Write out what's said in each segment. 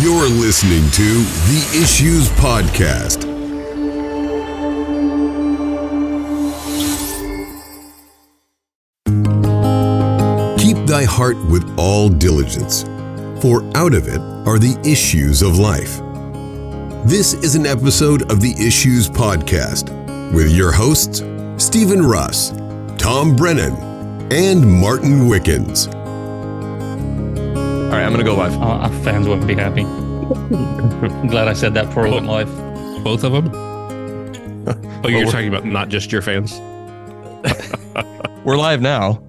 You're listening to The Issues Podcast. Keep thy heart with all diligence, for out of it are the issues of life. This is an episode of The Issues Podcast with your hosts, Stephen Russ, Tom Brennan, and Martin Wickens. All right, I'm going to go live. Our fans won't be happy. I'm glad I said that for one life. Both of them? Oh, you're talking about not just your fans? We're live now.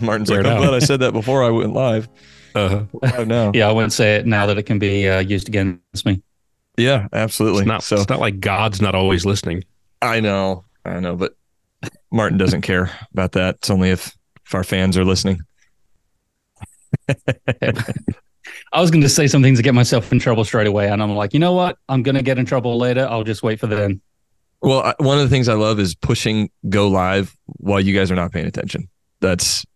Martin's like, I'm glad I said that before I went live. We're live now. Yeah, I wouldn't say it now that it can be used against me. Yeah, absolutely. It's not like God's not always listening. I know, but Martin doesn't care about that. It's only if our fans are listening. I was going to say some things to get myself in trouble straight away, and I'm like, you know what? I'm going to get in trouble later. I'll just wait for then. Well, one of the things I love is pushing go live while you guys are not paying attention. It's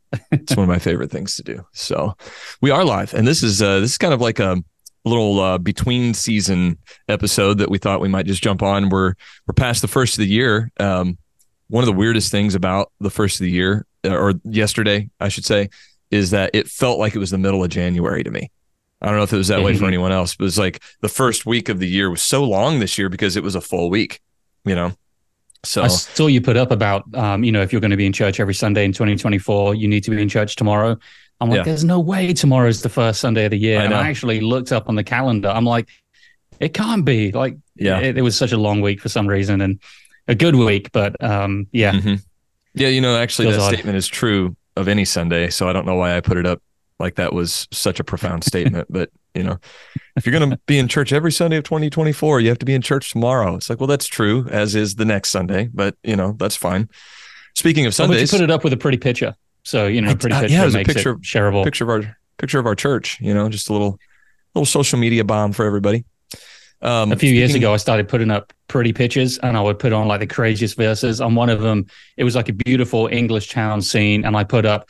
one of my favorite things to do. So we are live, and this is kind of like a little between season episode that we thought we might just jump on. We're past the first of the year. One of the weirdest things about the first of the year, or yesterday, I should say, is that it felt like it was the middle of January to me. I don't know if it was that way for anyone else, but it was like the first week of the year was so long this year because it was a full week, you know? So I saw you put up about, if you're going to be in church every Sunday in 2024, you need to be in church tomorrow. I'm like, There's no way tomorrow's the first Sunday of the year. And I actually looked up on the calendar. I'm like, it can't be. Like, it was such a long week for some reason, and a good week, but yeah. Mm-hmm. Yeah, actually that statement is true of any Sunday, so I don't know why I put it up like that was such a profound statement, but if you're going to be in church every Sunday of 2024, you have to be in church tomorrow. It's like, well, that's true, as is the next Sunday, but that's fine. Speaking of Sundays, you put it up with a pretty picture, so pretty picture yeah, it was makes a picture, it shareable. Picture of our church, just a little social media bomb for everybody. A few years ago, I started putting up pretty pictures, and I would put on like the craziest verses. On one of them, it was like a beautiful English town scene, and I put up,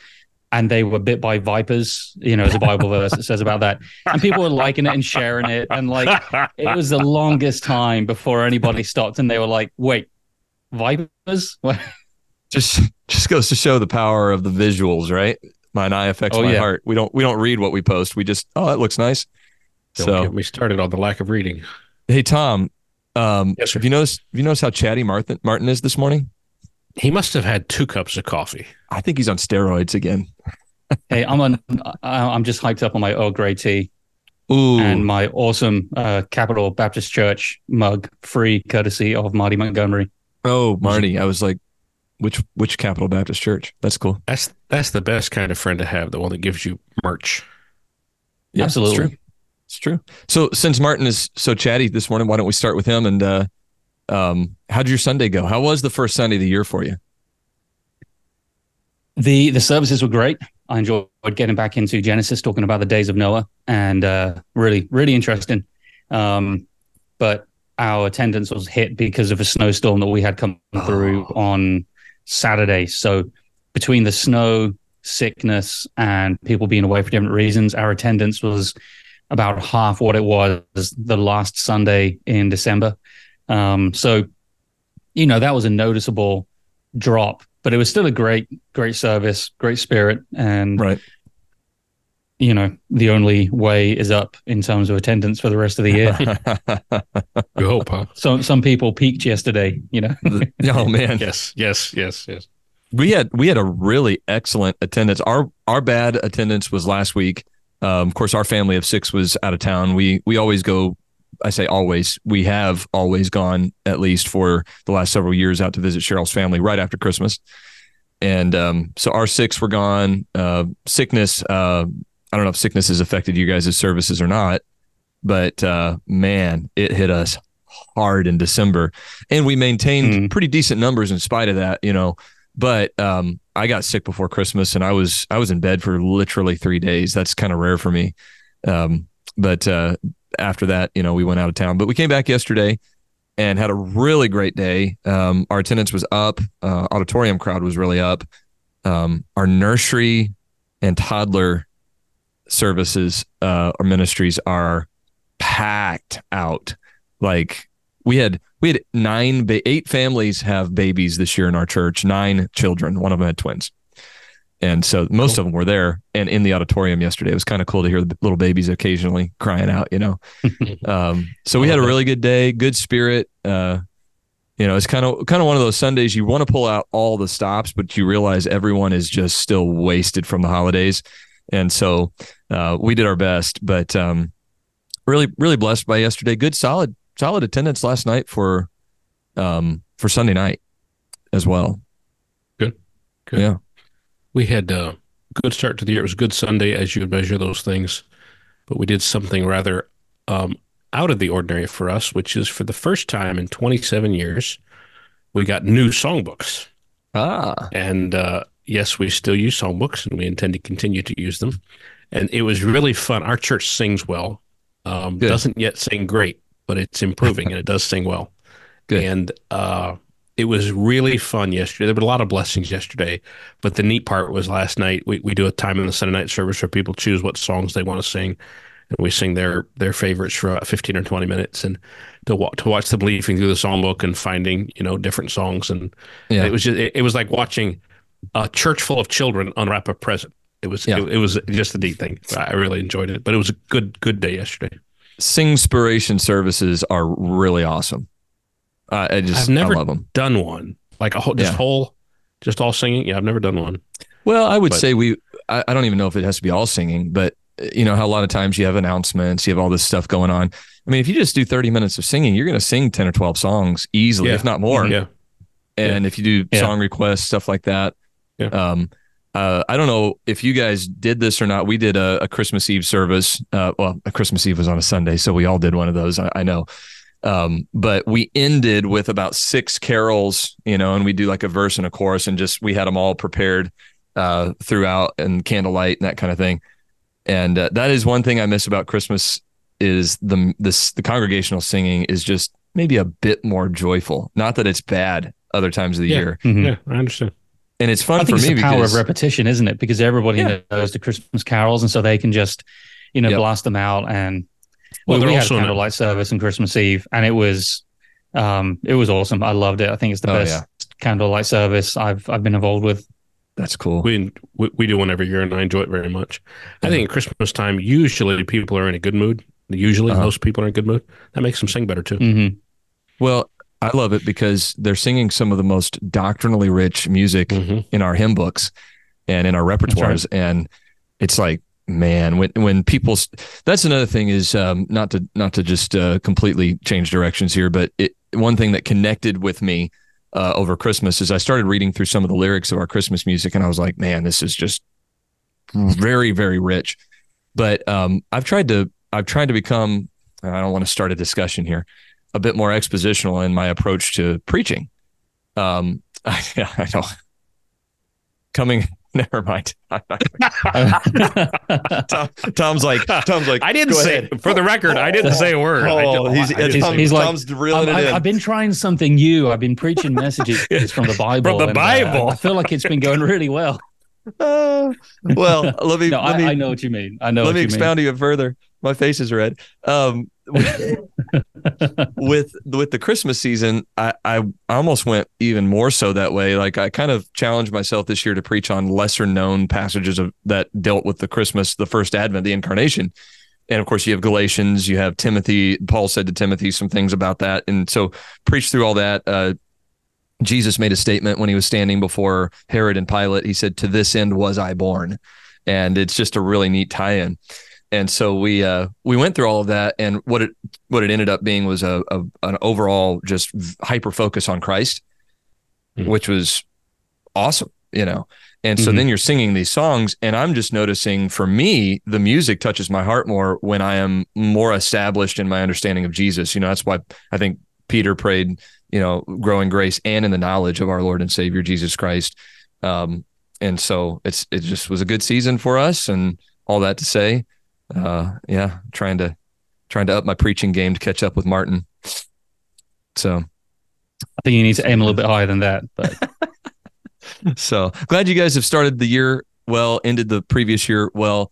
and they were bit by vipers, as a Bible verse that says about that. And people were liking it and sharing it, and like it was the longest time before anybody stopped, and they were like, wait, vipers? What? Just goes to show the power of the visuals, right? Mine eye affects my heart. We don't read what we post. We just, oh, that looks nice. Don't get me started on the lack of reading. Hey, Tom, yes, sir. Have you noticed how chatty Martin is this morning? He must have had 2 cups of coffee. I think he's on steroids again. Hey, I'm just hyped up on my Earl Grey tea. Ooh. And my awesome Capitol Baptist Church mug, free courtesy of Marty Montgomery. Oh, Marty. I was like, which Capitol Baptist Church? That's cool. That's the best kind of friend to have, the one that gives you merch. Yeah, absolutely. That's true. It's true. So since Martin is so chatty this morning, why don't we start with him? And how did your Sunday go? How was the first Sunday of the year for you? The services were great. I enjoyed getting back into Genesis, talking about the days of Noah, and really, really interesting. But our attendance was hit because of a snowstorm that we had come through on Saturday. So between the snow, sickness, and people being away for different reasons, our attendance was about half what it was the last Sunday in December. So, that was a noticeable drop, but it was still a great, great service, great spirit. And, the only way is up in terms of attendance for the rest of the year. You hope, huh? So, some people peaked yesterday, Oh, man. Yes. We had a really excellent attendance. Our bad attendance was last week. Of course, our family of 6 was out of town. We always go, I say always, we have always gone, at least for the last several years, out to visit Cheryl's family right after Christmas. And so our 6 were gone. Sickness, I don't know if sickness has affected you guys' services or not, but man, it hit us hard in December. And we maintained pretty decent numbers in spite of that, But I got sick before Christmas, and I was in bed for literally 3 days. That's kind of rare for me. But after that, we went out of town. But we came back yesterday and had a really great day. Our attendance was up. Auditorium crowd was really up. Our nursery and toddler services or ministries are packed out. Like we had 8 families have babies this year in our church, 9 children. One of them had twins. And so most of them were there and in the auditorium yesterday. It was kind of cool to hear the little babies occasionally crying out, you know? So we had a really good day, good spirit. You know, it's kind of one of those Sundays you want to pull out all the stops, but you realize everyone is just still wasted from the holidays. And so we did our best, but really, really blessed by yesterday. Good, solid attendance last night for Sunday night as well. Good. Yeah. We had a good start to the year. It was a good Sunday as you would measure those things, but we did something rather out of the ordinary for us, which is for the first time in 27 years, we got new songbooks. And yes, we still use songbooks and we intend to continue to use them. And it was really fun. Our church sings well, doesn't yet sing great, but it's improving and it does sing well. Good. And it was really fun yesterday. There were a lot of blessings yesterday, but the neat part was last night, we do a time in the Sunday night service where people choose what songs they want to sing, and we sing their favorites for 15 or 20 minutes, and to watch them leafing through the songbook and finding, you know, different songs. And it was just, it was like watching a church full of children unwrap a present. It was, it was just a neat thing. I really enjoyed it, but it was a good day yesterday. Singspiration services are really awesome. I've never love them. Done one like a whole, just all singing. Yeah, I've never done one. Well, I would say I don't even know if it has to be all singing, but you know how a lot of times you have announcements, you have all this stuff going on. I mean, if you just do 30 minutes of singing, you're going to sing 10 or 12 songs easily, if not more. Yeah. And if you do song requests, stuff like that. Yeah. I don't know if you guys did this or not. We did a Christmas Eve service. Christmas Eve was on a Sunday, so we all did one of those. I know. But we ended with about 6 carols, you know, and we do like a verse and a chorus, and just, we had them all prepared, throughout, and candlelight and that kind of thing. And, that is one thing I miss about Christmas is the congregational singing is just maybe a bit more joyful. Not that it's bad other times of the year. Mm-hmm. Yeah, I understand. And it's fun for me because the power of repetition, isn't it? Because everybody knows the Christmas carols, and so they can just, you know, blast them out. And we had a candlelight service on Christmas Eve, and it was awesome. I loved it. I think it's the best candlelight service I've been involved with. That's cool. We do one every year, and I enjoy it very much. I think at Christmas time, usually people are in a good mood. Usually most people are in a good mood. That makes them sing better too. Mm-hmm. Well, I love it because they're singing some of the most doctrinally rich music in our hymn books and in our repertoires. Right. And it's like, man, when people, that's another thing is not to just completely change directions here, but one thing that connected with me over Christmas is I started reading through some of the lyrics of our Christmas music, and I was like, man, this is just very, very rich. But I've tried to become, I don't want to start a discussion here, a bit more expositional in my approach to preaching. I know. Never mind. Tom's like. I didn't say it. For the record, I didn't say a word. I've been trying something new. I've been preaching messages from the Bible. I feel like it's been going really well. Let me. I know what you mean. Let me expound even further. My face is red. With the Christmas season, I almost went even more so that way. Like I kind of challenged myself this year to preach on lesser known passages that dealt with the Christmas, the first advent, the incarnation. And of course you have Galatians, you have Timothy. Paul said to Timothy some things about that. And so preach through all that. Jesus made a statement when he was standing before Herod and Pilate. He said, "To this end was I born." And it's just a really neat tie-in. And so we went through all of that, and what it ended up being was an overall just hyper focus on Christ, which was awesome, you know. And so then you're singing these songs, and I'm just noticing for me the music touches my heart more when I am more established in my understanding of Jesus. You know, that's why I think Peter prayed, you know, grow in grace and in the knowledge of our Lord and Savior Jesus Christ. And so it just was a good season for us, and all that to say. Trying to up my preaching game to catch up with Martin. So I think you need to aim a little bit higher than that. But so glad you guys have started the year well, ended the previous year well.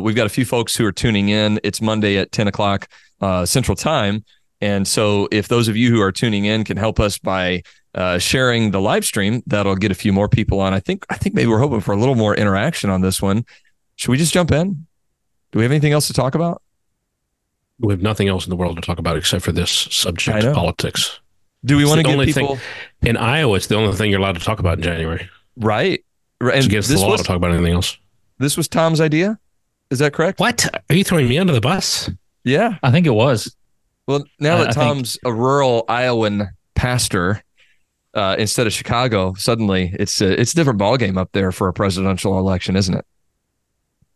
We've got a few folks who are tuning in. It's Monday at 10 o'clock Central Time. And so if those of you who are tuning in can help us by sharing the live stream, that'll get a few more people on. I think maybe we're hoping for a little more interaction on this one. Should we just jump in? Do we have anything else to talk about? We have nothing else in the world to talk about except for this subject of politics. Do we want to get people... in Iowa, it's the only thing you're allowed to talk about in January. Right. And it's against the law to talk about anything else. This was Tom's idea? Is that correct? What? Are you throwing me under the bus? Yeah. I think it was. Well, now that Tom's a rural Iowan pastor instead of Chicago, suddenly it's a different ballgame up there for a presidential election, isn't it?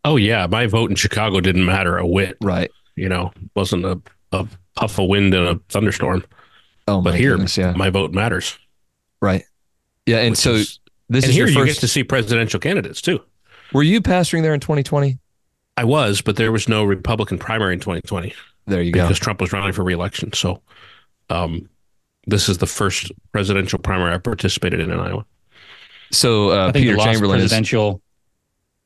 Oh, yeah. My vote in Chicago didn't matter a whit. Right. You know, wasn't a puff of wind in a thunderstorm. Oh, but here, goodness, yeah. My vote matters. Right. Yeah. And you get to see presidential candidates, too. Were you pastoring there in 2020? I was, but there was no Republican primary in 2020. There you go. Because Trump was running for re-election. So this is the first presidential primary I participated in Iowa. So Peter Chamberlain is...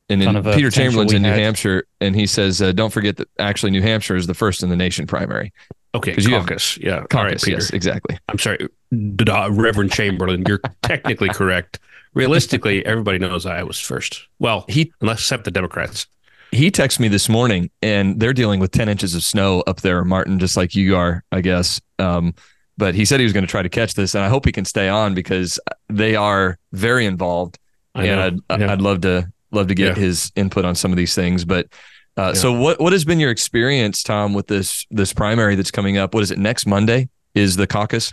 And then Peter Chamberlain's in New Hampshire, and he says, don't forget that actually New Hampshire is the first in the nation primary. Okay, caucus. Yeah, caucus, all right, Peter. Yes, exactly. I'm sorry, Reverend Chamberlain, you're technically correct. Realistically, everybody knows Iowa's first. Well, except the Democrats. He texted me this morning, and they're dealing with 10 inches of snow up there, Martin, just like you are, I guess. But he said he was going to try to catch this, and I hope he can stay on because they are very involved, I'd love to get his input on some of these things. But so what has been your experience, Tom, with this primary that's coming up? What is it? Next Monday is the caucus?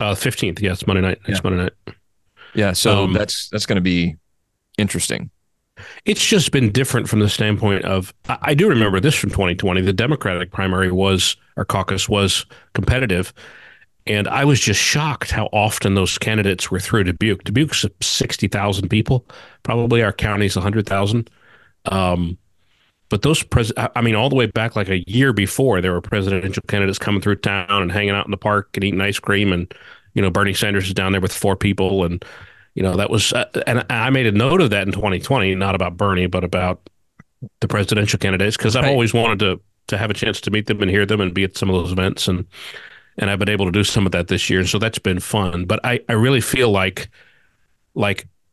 15th. Yeah. It's Monday night. Monday night. Yeah. So that's going to be interesting. It's just been different from the standpoint of, I do remember this from 2020, the Democratic primary caucus was competitive. And I was just shocked how often those candidates were through Dubuque. Dubuque's 60,000 people, probably. Our county's 100,000. But those, all the way back like a year before, there were presidential candidates coming through town and hanging out in the park and eating ice cream. And, you know, Bernie Sanders is down there with four people. And, you know, that was, and I made a note of that in 2020, not about Bernie, but about the presidential candidates, because I've always wanted to have a chance to meet them and hear them and be at some of those events. And I've been able to do some of that this year. And so that's been fun. But I really feel like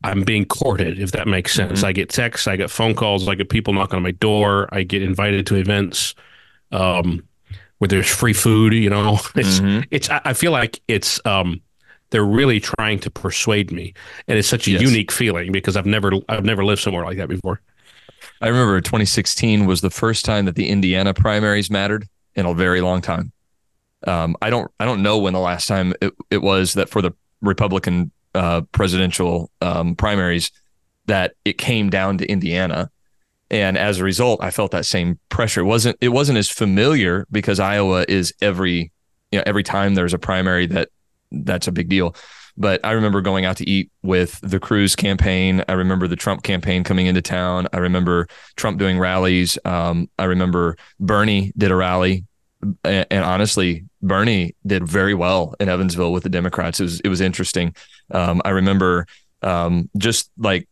I'm being courted, if that makes sense. Mm-hmm. I get texts, I get phone calls, I get people knocking on my door. I get invited to events where there's free food, you know. I feel like it's they're really trying to persuade me. And it's such a unique feeling because I've never lived somewhere like that before. I remember 2016 was the first time that the Indiana primaries mattered in a very long time. I don't know when the last time it was that for the Republican presidential primaries that it came down to Indiana. And as a result, I felt that same pressure. It wasn't as familiar because Iowa is every time there's a primary that's a big deal. But I remember going out to eat with the Cruz campaign. I remember the Trump campaign coming into town. I remember Trump doing rallies. I remember Bernie did a rally. And honestly, Bernie did very well in Evansville with the Democrats. It was interesting. I remember just like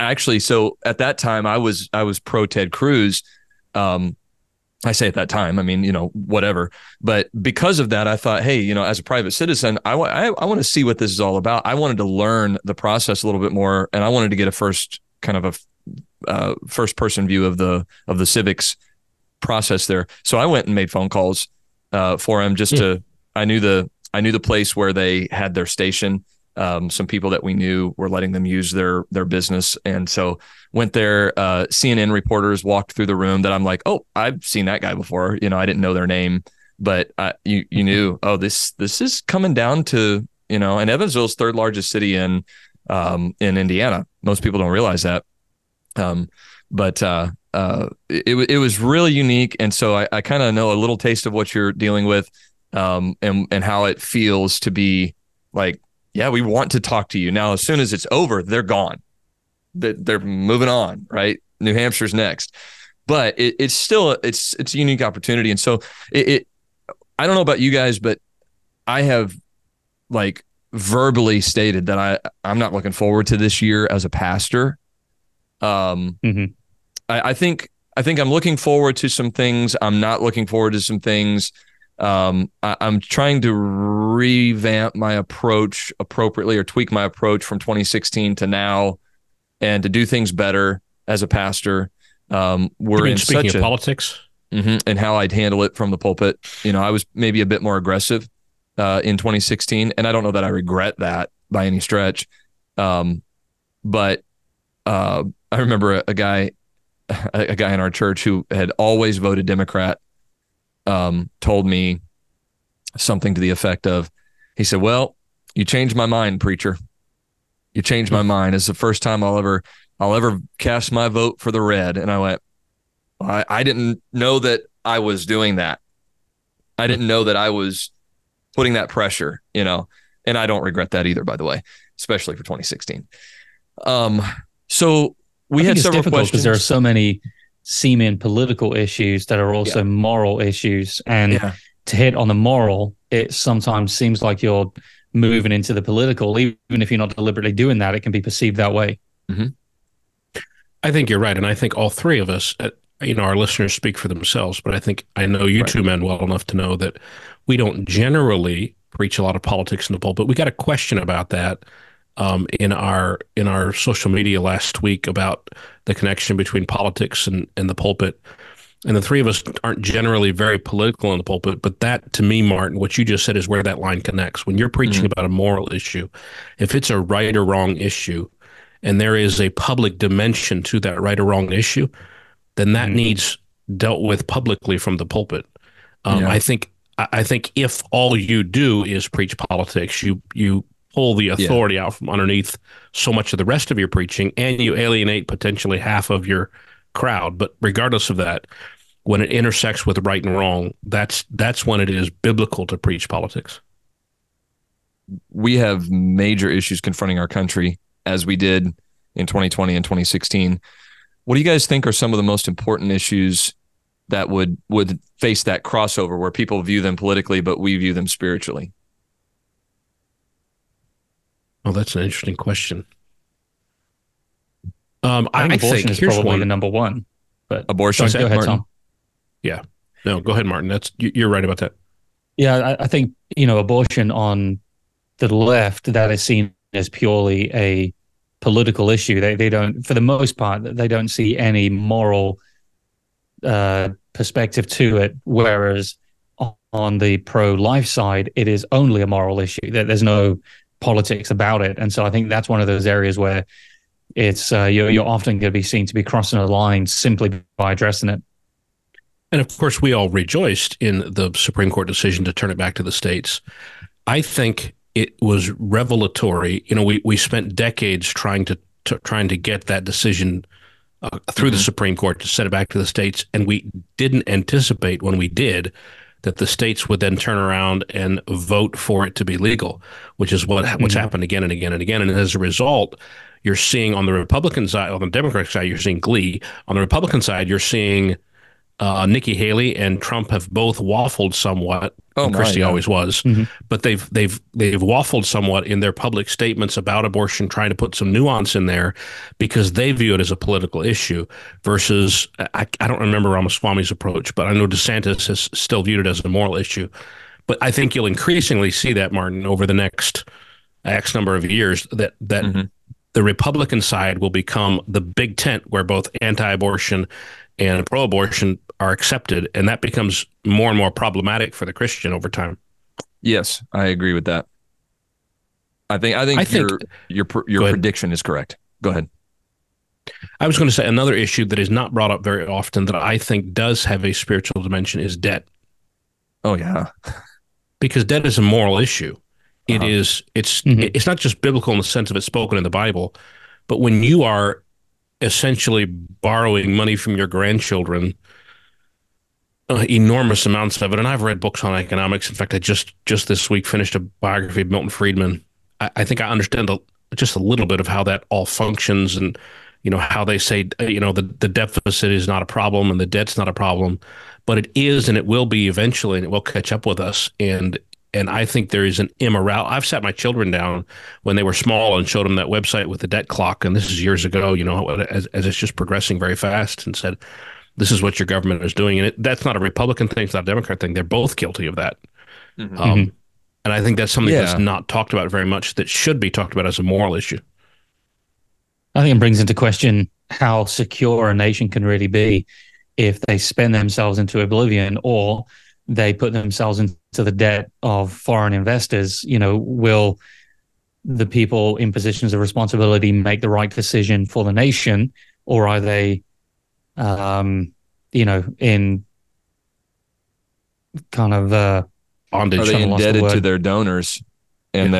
actually. So at that time, I was pro Ted Cruz. I say at that time, I mean, you know, whatever. But because of that, I thought, hey, you know, as a private citizen, I want to see what this is all about. I wanted to learn the process a little bit more, and I wanted to get a first person view of the civics process there. So I went and made phone calls for him I knew the place where they had their station. Some people that we knew were letting them use their business. And so went there, CNN reporters walked through the room that I'm like, oh, I've seen that guy before. You know, I didn't know their name, but you knew, oh, this is coming down to, you know, and Evansville's third largest city in Indiana. Most people don't realize that. It was really unique. And so I kind of know a little taste of what you're dealing with and how it feels to be like, yeah, we want to talk to you. Now, as soon as it's over, they're gone. They're moving on. Right. New Hampshire's next. But it's still it's a unique opportunity. And so I don't know about you guys, but I have like verbally stated that I'm not looking forward to this year as a pastor. I think I'm looking forward to some things. I'm not looking forward to some things. I'm trying to revamp my approach appropriately, or tweak my approach from 2016 to now, and to do things better as a pastor. We're in speaking such of politics, and how I'd handle it from the pulpit. You know, I was maybe a bit more aggressive in 2016, and I don't know that I regret that by any stretch. But I remember a guy in our church who had always voted Democrat, told me something to the effect of, he said, "Well, you changed my mind, preacher. You changed my mind. It's the first time I'll ever cast my vote for the red." And I went, I didn't know that I was doing that. I didn't know that I was putting that pressure, you know, and I don't regret that either, by the way, especially for 2016. So we had several questions, because there are so many seem in political issues that are also moral issues. And to hit on the moral, it sometimes seems like you're moving into the political, even if you're not deliberately doing that, it can be perceived that way. Mm-hmm. I think you're right. And I think all three of us, you know, our listeners speak for themselves, but I think I know you two men well enough to know that we don't generally preach a lot of politics in the pulpit. We got a question about that in our social media last week about the connection between politics and the pulpit. And the three of us aren't generally very political in the pulpit, but that, to me, Martin, what you just said is where that line connects. When you're preaching about a moral issue, if it's a right or wrong issue, and there is a public dimension to that right or wrong issue, then that needs dealt with publicly from the pulpit. I think if all you do is preach politics, you pull the authority out from underneath so much of the rest of your preaching, and you alienate potentially half of your crowd. But regardless of that, when it intersects with right and wrong, that's when it is biblical to preach politics. We have major issues confronting our country, as we did in 2020 and 2016. What do you guys think are some of the most important issues that would face that crossover where people view them politically, but we view them spiritually? Well, that's an interesting question. I think abortion is probably the number one. But abortion. Go ahead, Tom. Yeah. No, go ahead, Martin. You're right about that. Yeah, I think, you know, abortion on the left, that is seen as purely a political issue. They don't, for the most part, they don't see any moral perspective to it, whereas on the pro-life side, it is only a moral issue. There's no politics about it. And so I think that's one of those areas where it's you're often going to be seen to be crossing a line simply by addressing it. And of course, we all rejoiced in the Supreme Court decision to turn it back to the states. I think it was revelatory. You know, we spent decades trying to get that decision through the Supreme Court to send it back to the states, and we didn't anticipate when we did that the states would then turn around and vote for it to be legal, which is what's happened again and again and again. And as a result, you're seeing on the Republican side, on the Democratic side, you're seeing glee. On the Republican side, you're seeing Nikki Haley and Trump have both waffled somewhat. Oh, Christie always was, but they've waffled somewhat in their public statements about abortion, trying to put some nuance in there because they view it as a political issue versus, I don't remember Ramaswamy's approach, but I know DeSantis has still viewed it as a moral issue. But I think you'll increasingly see that, Martin, over the next X number of years, that the Republican side will become the big tent where both anti-abortion and pro-abortion are accepted, and that becomes more and more problematic for the Christian over time. Yes, I agree with that. I think your prediction is correct. Go ahead. I was going to say another issue that is not brought up very often that I think does have a spiritual dimension is debt. Oh yeah, because debt is a moral issue. It is. It's not just biblical in the sense of it's spoken in the Bible, but when you are essentially borrowing money from your grandchildren, enormous amounts of it. And I've read books on economics. In fact, I just this week finished a biography of Milton Friedman. I think I understand just a little bit of how that all functions and, you know, how they say, you know, the deficit is not a problem and the debt's not a problem, but it is, and it will be eventually, and it will catch up with us. And And I think there is an immorality. I've sat my children down when they were small and showed them that website with the debt clock. And this is years ago, you know, as it's just progressing very fast, and said, this is what your government is doing. And that's not a Republican thing. It's not a Democrat thing. They're both guilty of that. Mm-hmm. And I think that's something that's not talked about very much, that should be talked about as a moral issue. I think it brings into question how secure a nation can really be if they spend themselves into oblivion, or they put themselves into the debt of foreign investors. You know, will the people in positions of responsibility make the right decision for the nation, or are they, in kind of bondage? Are they indebted to their donors and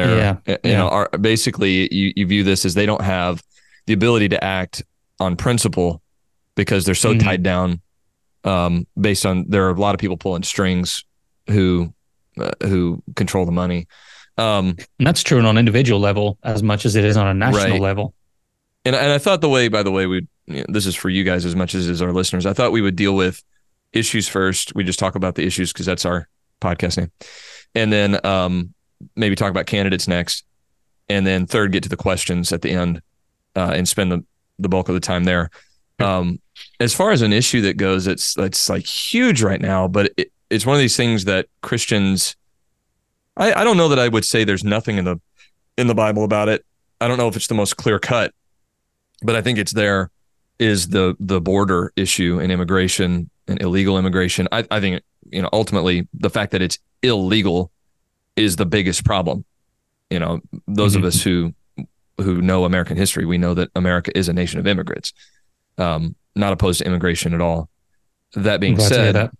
basically you view this as they don't have the ability to act on principle because they're so tied down. Based on, there are a lot of people pulling strings who control the money, and that's true on an individual level as much as it is on a national level. And I thought by the way, we this is for you guys as much as it is our listeners. I thought we would deal with issues first. We just talk about the issues because that's our podcast name, and then maybe talk about candidates next, and then third get to the questions at the end, and spend the bulk of the time there. As far as an issue that goes, it's like huge right now, but it's one of these things that Christians, I don't know that I would say there's nothing in the Bible about it. I don't know if it's the most clear cut, but I think it's there, is the border issue and immigration and illegal immigration. I think, ultimately the fact that it's illegal is the biggest problem. You know, those of us who know American history, we know that America is a nation of immigrants. Not opposed to immigration at all. That being said,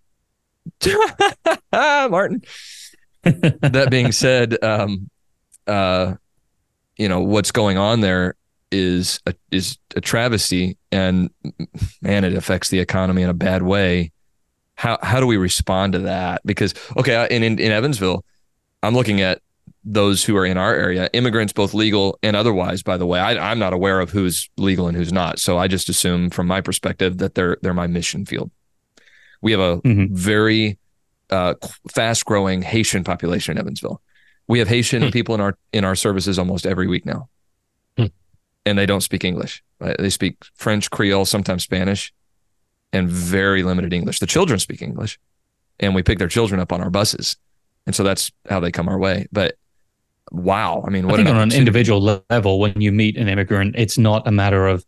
Martin, that being said, what's going on there is a travesty, and man, it affects the economy in a bad way. How do we respond to that? Because, in Evansville, I'm looking at those who are in our area, immigrants, both legal and otherwise, by the way. I'm not aware of who's legal and who's not. So I just assume from my perspective that they're my mission field. We have a very fast growing Haitian population in Evansville. We have Haitian people in our services almost every week now. And they don't speak English. Right? They speak French, Creole, sometimes Spanish, and very limited English. The children speak English, and we pick their children up on our buses. And so that's how they come our way. But wow. I mean, I think on an individual level, when you meet an immigrant, it's not a matter of,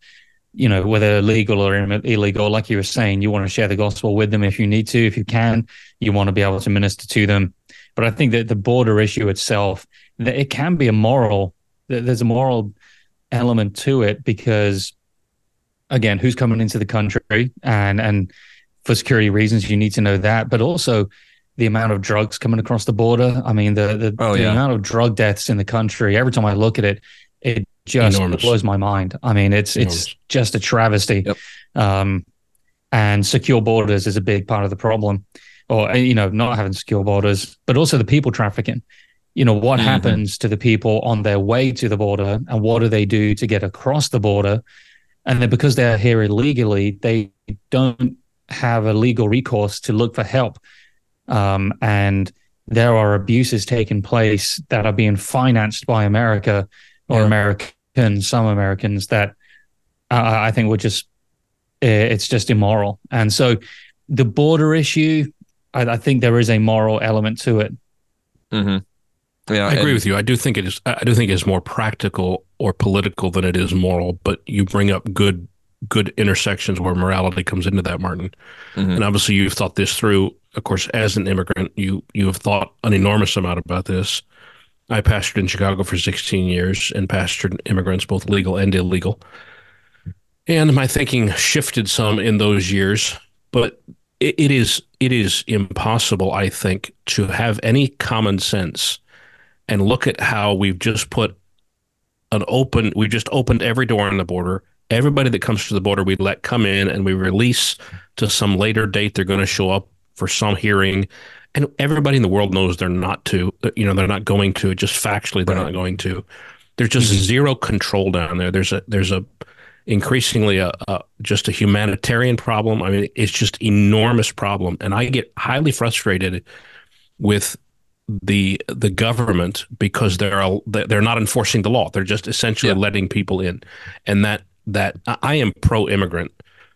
whether legal or illegal. Like you were saying, you want to share the gospel with them if you need to, if you can, you want to be able to minister to them. But I think that the border issue itself, that it can be there's a moral element to it, because, again, who's coming into the country, and for security reasons, you need to know that. But also, the amount of drugs coming across the border. I mean, the amount of drug deaths in the country. Every time I look at it, it just blows my mind. I mean, it's just a travesty. Yep. And secure borders is a big part of the problem, or not having secure borders, but also the people trafficking. What happens to the people on their way to the border, and what do they do to get across the border? And then because they're here illegally, they don't have a legal recourse to look for help. And there are abuses taking place that are being financed by America or Americans, some Americans, that I think would it's just immoral. And so the border issue, I think there is a moral element to it. Mm-hmm. Yeah, I agree with you. I do think it is more practical or political than it is moral, but you bring up good intersections where morality comes into that, Martin. Mm-hmm. And obviously you've thought this through. Of course, as an immigrant, you have thought an enormous amount about this. I pastored in Chicago for 16 years and pastored immigrants, both legal and illegal. And my thinking shifted some in those years, but it is impossible, I think, to have any common sense and look at how we've just opened every door on the border. Everybody that comes to the border, we let come in, and we release to some later date. They're going to show up for some hearing, and everybody in the world knows they're not to, they're not going to, just factually they're not going to. There's just zero control down there. There's a increasingly just a humanitarian problem. I mean, it's just enormous problem. And I get highly frustrated with the government because they're not enforcing the law. They're just essentially letting people in, and that I am pro-immigrant,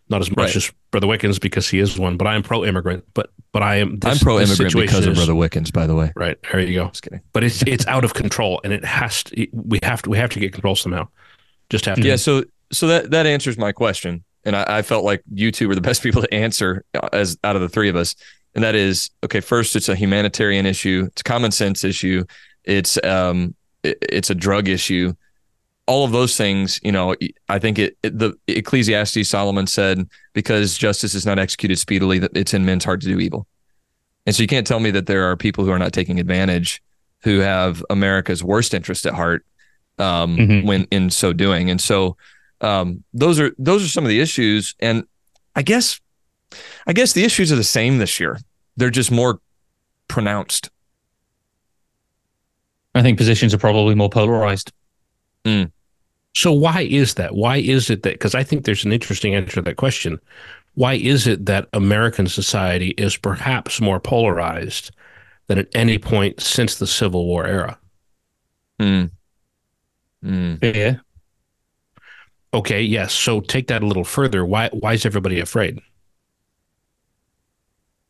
not as much as Brother Wickens because he is one, but I am pro-immigrant. But I am I'm pro-immigrant because of Brother Wickens, by the way. Right there you go. Just kidding. But it's out of control, and it has to. We have to get control somehow. Just have to. Yeah. So that answers my question, and I felt like you two were the best people to answer as out of the three of us. And that is, okay, first, it's a humanitarian issue. It's a common sense issue. It's a drug issue. All of those things, you know, I think the Ecclesiastes, Solomon said, because justice is not executed speedily, that it's in men's heart to do evil. And so you can't tell me that there are people who are not taking advantage, who have America's worst interest at heart when in so doing. And so those are some of the issues. And I guess the issues are the same this year. They're just more pronounced. I think positions are probably more polarized. Mm. So why is that? Why is it that? Because I think there's an interesting answer to that question. Why is it that American society is perhaps more polarized than at any point since the Civil War era? Mm. Mm. Yeah. Okay, yes. So take that a little further. Why is everybody afraid?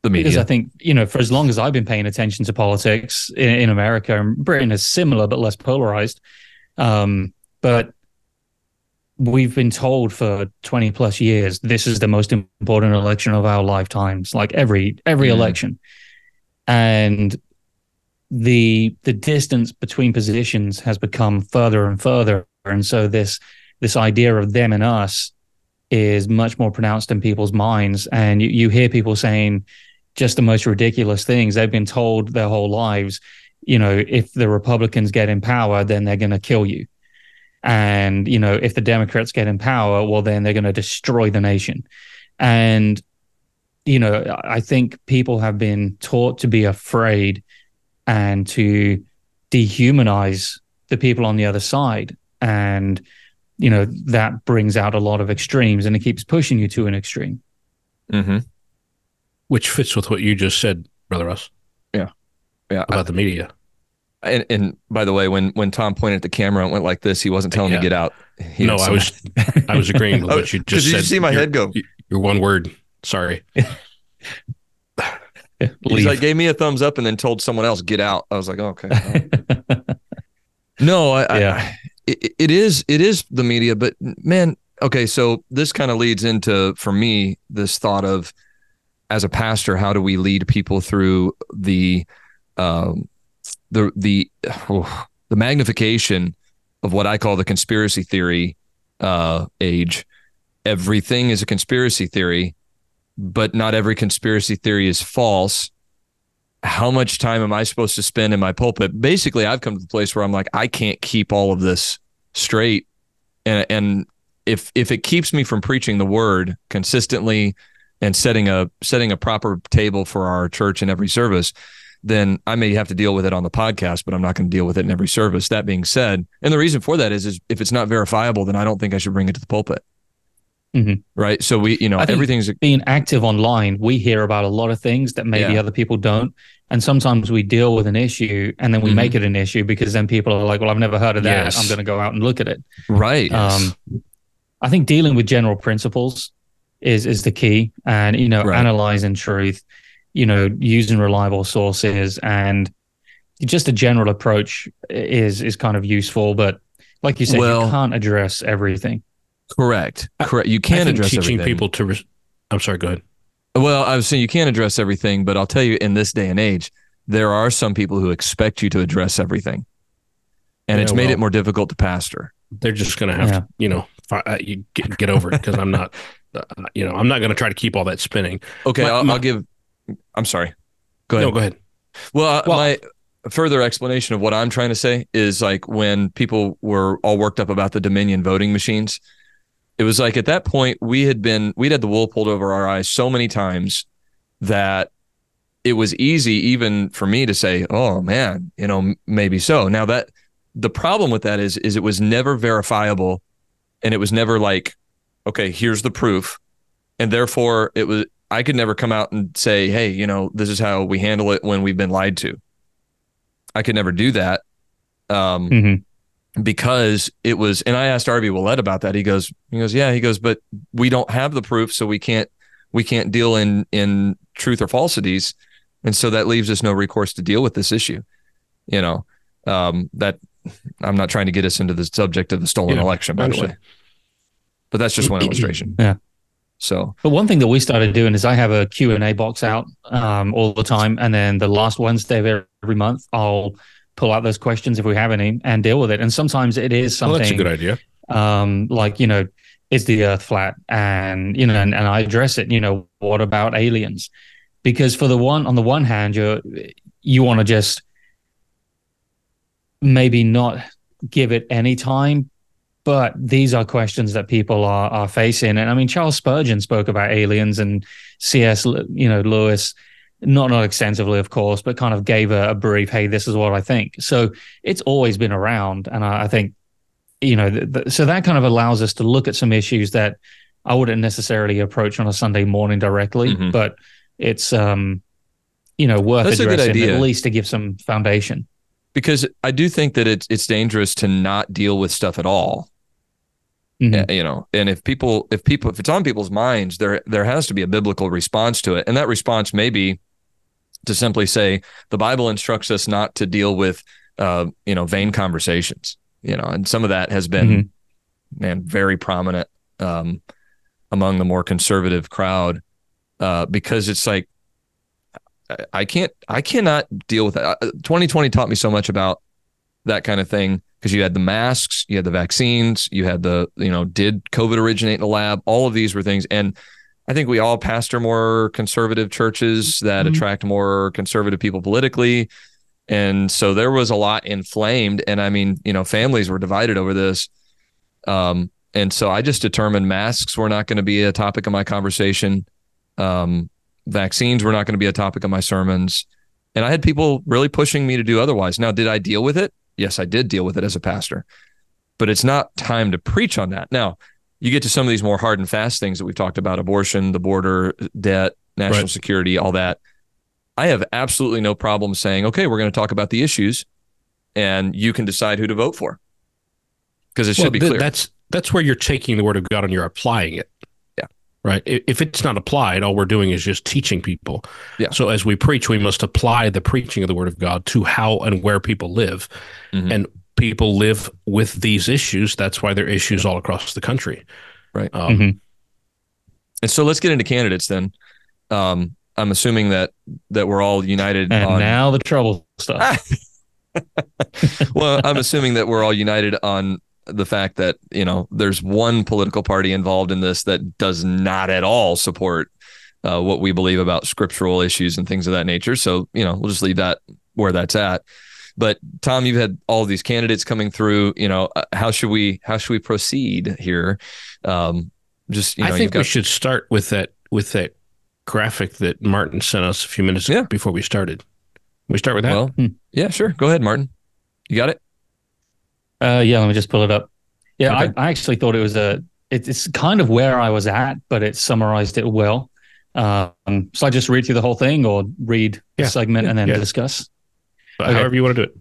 The media. Because I think, you know, for as long as I've been paying attention to politics in America, and Britain is similar but less polarized, but we've been told for 20 plus years, this is the most important election of our lifetimes, like every election. And the distance between positions has become further and further. And so this idea of them and us is much more pronounced in people's minds. And you hear people saying just the most ridiculous things. They've been told their whole lives, you know, if the Republicans get in power, then they're going to kill you. And, you know, if the Democrats get in power, well, then they're going to destroy the nation. And, you know, I think people have been taught to be afraid and to dehumanize the people on the other side. And, you know, that brings out a lot of extremes, and it keeps pushing you to an extreme. Mm-hmm. Which fits with what you just said, Brother Russ. Yeah, about the media. And by the way, when Tom pointed at the camera and went like this, he wasn't telling me to get out. No, I was agreeing with what you just said. Did you see my head go? Your one word. Sorry. He like gave me a thumbs up and then told someone else get out. I was like, oh, okay. Right. No, it is the media, but man, okay. So this kind of leads into, for me, this thought of, as a pastor, how do we lead people through the magnification of what I call the conspiracy theory age. Everything is a conspiracy theory, but not every conspiracy theory is false. How much time am I supposed to spend in my pulpit? Basically, I've come to the place where I'm like, I can't keep all of this straight. And if it keeps me from preaching the word consistently and setting a proper table for our church in every service, then I may have to deal with it on the podcast, but I'm not going to deal with it in every service. That being said, and the reason for that is if it's not verifiable, then I don't think I should bring it to the pulpit. Mm-hmm. Right. So we, you know, everything's being active online. We hear about a lot of things that maybe other people don't. And sometimes we deal with an issue and then we make it an issue because then people are like, well, I've never heard of that. I'm going to go out and look at it. Right. I think dealing with general principles is the key, and, you know, analyzing truth, you know, using reliable sources, and just a general approach is kind of useful. But like you said, you can't address everything. Correct. You can't address teaching everything. People to. I'm sorry. Go ahead. Well, I was saying you can't address everything, but I'll tell you, in this day and age, there are some people who expect you to address everything, and it's made it more difficult to pastor. They're just going to have to, you know, you get over it, because I'm not, you know, I'm not going to try to keep all that spinning. Okay, I'll give. I'm sorry. Go ahead. No, go ahead. Well, my further explanation of what I'm trying to say is, like, when people were all worked up about the Dominion voting machines, it was like, at that point, we'd had the wool pulled over our eyes so many times that it was easy even for me to say, oh man, you know, maybe so. Now, that the problem with that is it was never verifiable, and it was never like, okay, here's the proof. And therefore I could never come out and say, hey, you know, this is how we handle it when we've been lied to. I could never do that. Because it was, and I asked Harvey Willett about that. He goes, yeah, he goes, but we don't have the proof, so we can't deal in truth or falsities. And so that leaves us no recourse to deal with this issue. You know, that I'm not trying to get us into the subject of the stolen election, by the way, but that's just one illustration. Yeah. So, but one thing that we started doing is I have a Q&A box out all the time. And then the last Wednesday of every month, I'll pull out those questions if we have any and deal with it. And sometimes it is something. Well, that's a good idea. Like, you know, is the earth flat? And, you know, and I address it, you know, what about aliens? Because for the one, on the one hand, you want to just maybe not give it any time, but these are questions that people are facing. And I mean, Charles Spurgeon spoke about aliens, and C.S. Lewis, not extensively, of course, but kind of gave a brief, hey, this is what I think. So it's always been around. And I think, you know, so that kind of allows us to look at some issues that I wouldn't necessarily approach on a Sunday morning directly, but it's, you know, worth addressing, at least to give some foundation. Because I do think that it's dangerous to not deal with stuff at all, you know. And if it's on people's minds, there has to be a biblical response to it, and that response may be to simply say the Bible instructs us not to deal with, you know, vain conversations, you know. And some of that has been, very prominent among the more conservative crowd because it's like, I cannot deal with that. 2020 taught me so much about that kind of thing, because you had the masks, you had the vaccines, you had the, you know, did COVID originate in a lab? All of these were things. And I think we all pastor more conservative churches that attract more conservative people politically. And so there was a lot inflamed. And I mean, you know, families were divided over this. And so I just determined masks were not going to be a topic of my conversation. Vaccines were not going to be a topic of my sermons. And I had people really pushing me to do otherwise. Now, did I deal with it? Yes, I did deal with it as a pastor, but it's not time to preach on that. Now, you get to some of these more hard and fast things that we've talked about: abortion, the border, debt, national security, all that. I have absolutely no problem saying, okay, we're going to talk about the issues and you can decide who to vote for, because it should be clear. That's where you're taking the word of God and you're applying it. Right. If it's not applied, all we're doing is just teaching people. Yeah. So as we preach, we must apply the preaching of the word of God to how and where people live. And people live with these issues. That's why there are issues all across the country. Right. And so let's get into candidates then. I'm assuming that we're all united. And now the trouble stuff. Well, I'm assuming that we're all united on the fact that, you know, there's one political party involved in this that does not at all support what we believe about scriptural issues and things of that nature. So, you know, we'll just leave that where that's at. But Tom, you've had all of these candidates coming through. You know, how should we proceed here? We should start with that graphic that Martin sent us a few minutes ago before we started. Can we start with that? Well, yeah, sure. Go ahead, Martin. You got it. Let me just pull it up. Yeah, okay. I actually thought it was it's kind of where I was at, but it summarized it well. So I just read through the whole thing, or read the segment and then discuss? Okay. However you want to do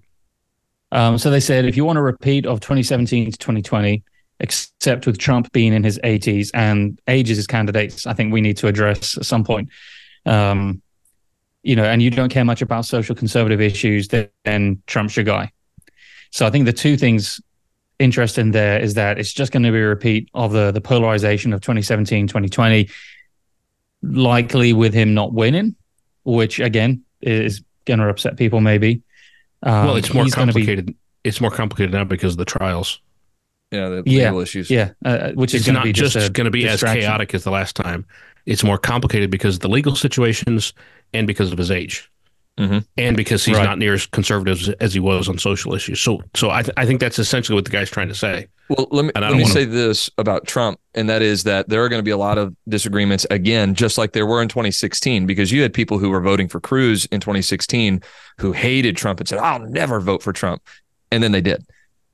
it. So they said, if you want a repeat of 2017 to 2020, except with Trump being in his 80s and ages as candidates, I think we need to address at some point. You know, and you don't care much about social conservative issues, then Trump's your guy. So I think the two things interesting there is that it's just going to be a repeat of the polarization of 2017, 2020, likely with him not winning, which again is going to upset people maybe. Well, it's more complicated. It's more complicated now because of the trials. Yeah, the legal issues. Yeah, which is not just going to be as chaotic as the last time. It's more complicated because of the legal situations and because of his age. And because he's not near as conservative as he was on social issues. So I think that's essentially what the guy's trying to say. Well, let me say this about Trump, and that is that there are going to be a lot of disagreements again, just like there were in 2016, because you had people who were voting for Cruz in 2016 who hated Trump and said, I'll never vote for Trump. And then they did.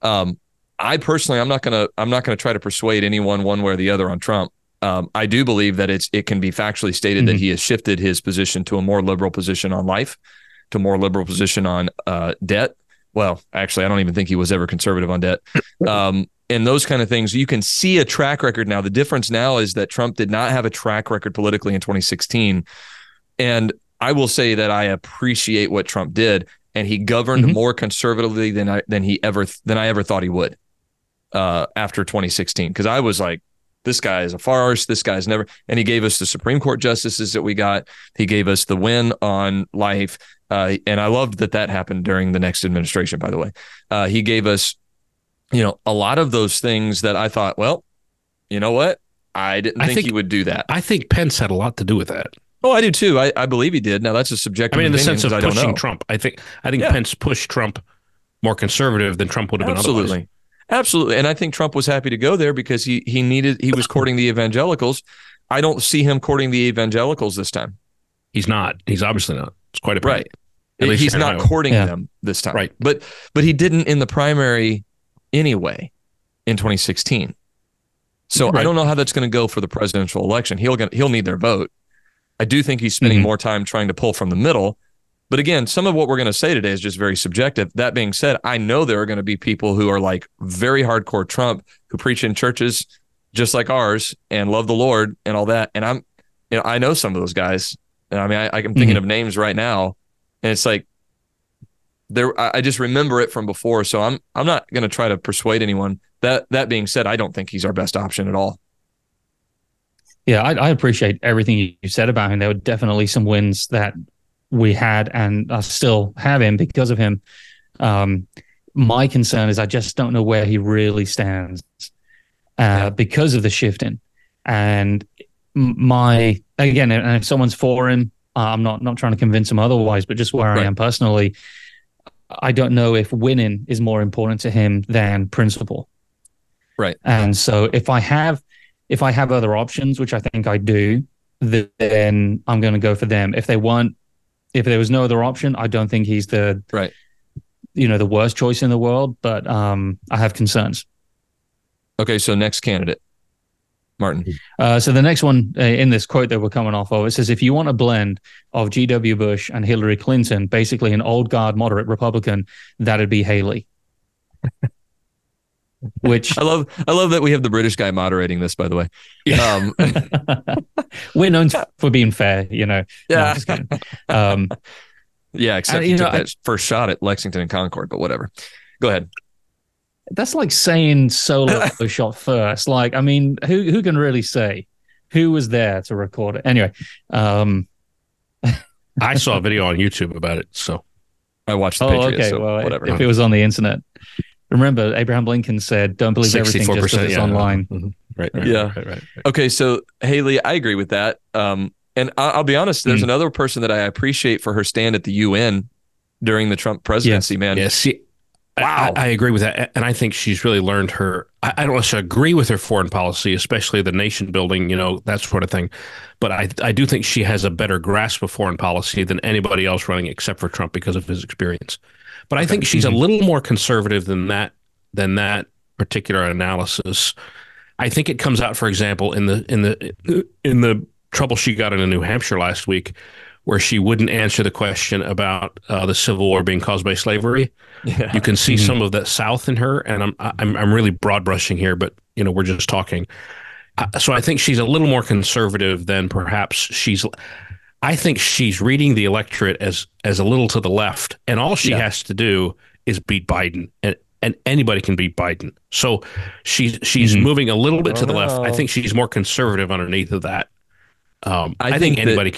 I personally, I'm not going to try to persuade anyone one way or the other on Trump. I do believe that it can be factually stated that he has shifted his position to a more liberal position on life, to a more liberal position on debt. Well, actually, I don't even think he was ever conservative on debt. And those kind of things, you can see a track record now. The difference now is that Trump did not have a track record politically in 2016. And I will say that I appreciate what Trump did, and he governed more conservatively than I ever thought he would after 2016. Because I was like, this guy is a farce. This guy's never. And he gave us the Supreme Court justices that we got. He gave us the win on life, and I loved that that happened during the next administration. By the way, he gave us, you know, a lot of those things that I thought, well, you know what? I didn't think he would do that. I think Pence had a lot to do with that. Oh, I do too. I believe he did. Now that's a subjective opinion. I mean, in the sense of pushing Trump. I think Pence pushed Trump more conservative than Trump would have been otherwise. Absolutely. Absolutely. And I think Trump was happy to go there because he was courting the evangelicals. I don't see him courting the evangelicals this time. He's not. He's obviously not. It's quite a point. Right. At least he's not courting them this time. Right. But he didn't in the primary anyway in 2016. So right. I don't know how that's going to go for the presidential election. He'll need their vote. I do think he's spending more time trying to pull from the middle. But again, some of what we're going to say today is just very subjective. That being said, I know there are going to be people who are like very hardcore Trump who preach in churches just like ours and love the Lord and all that. And I know some of those guys. And I mean, I'm thinking of names right now, and it's like there. I just remember it from before, so I'm not going to try to persuade anyone. That being said, I don't think he's our best option at all. Yeah, I appreciate everything you said about him. There were definitely some wins that we had and I still have him because of him. My concern is I just don't know where he really stands because of the shifting. And if someone's for him, I'm not trying to convince him otherwise, but just where I am personally, I don't know if winning is more important to him than principle. Right. And so if I have other options, which I think I do, then I'm going to go for them. If there was no other option, I don't think he's the the worst choice in the world. But I have concerns. Okay, so next candidate, Martin. So the next one in this quote that we're coming off of, it says, "If you want a blend of G.W. Bush and Hillary Clinton, basically an old guard moderate Republican, that'd be Haley." Which I love that we have the British guy moderating this, by the way. We're known for being fair, you know. Yeah. No, except he took that first shot at Lexington and Concord, but whatever. Go ahead. That's like saying solo shot first. Like, I mean, who can really say who was there to record it? Anyway. I saw a video on YouTube about it, so I watched the Patriotism. Okay. So well, whatever. If it was on the internet. Remember, Abraham Lincoln said, "Don't believe everything just because it's online." No. Mm-hmm. Right. Okay, so Haley, I agree with that. And I'll be honest, there's another person that I appreciate for her stand at the UN during the Trump presidency, man. Yes, I agree with that. And I think she's really learned her. I don't necessarily agree with her foreign policy, especially the nation building, that sort of thing. But I do think she has a better grasp of foreign policy than anybody else running except for Trump because of his experience. But I think she's a little more conservative than that particular analysis. I think it comes out, for example, in the trouble she got in New Hampshire last week, where she wouldn't answer the question about the Civil War being caused by slavery. Yeah. You can see some of that South in her, and I'm really broad brushing here, but we're just talking. So I think she's a little more conservative than perhaps she's. I think she's reading the electorate as a little to the left, and all she has to do is beat Biden, and anybody can beat Biden. So she's moving a little bit to the left. I think she's more conservative underneath of that. I think anybody.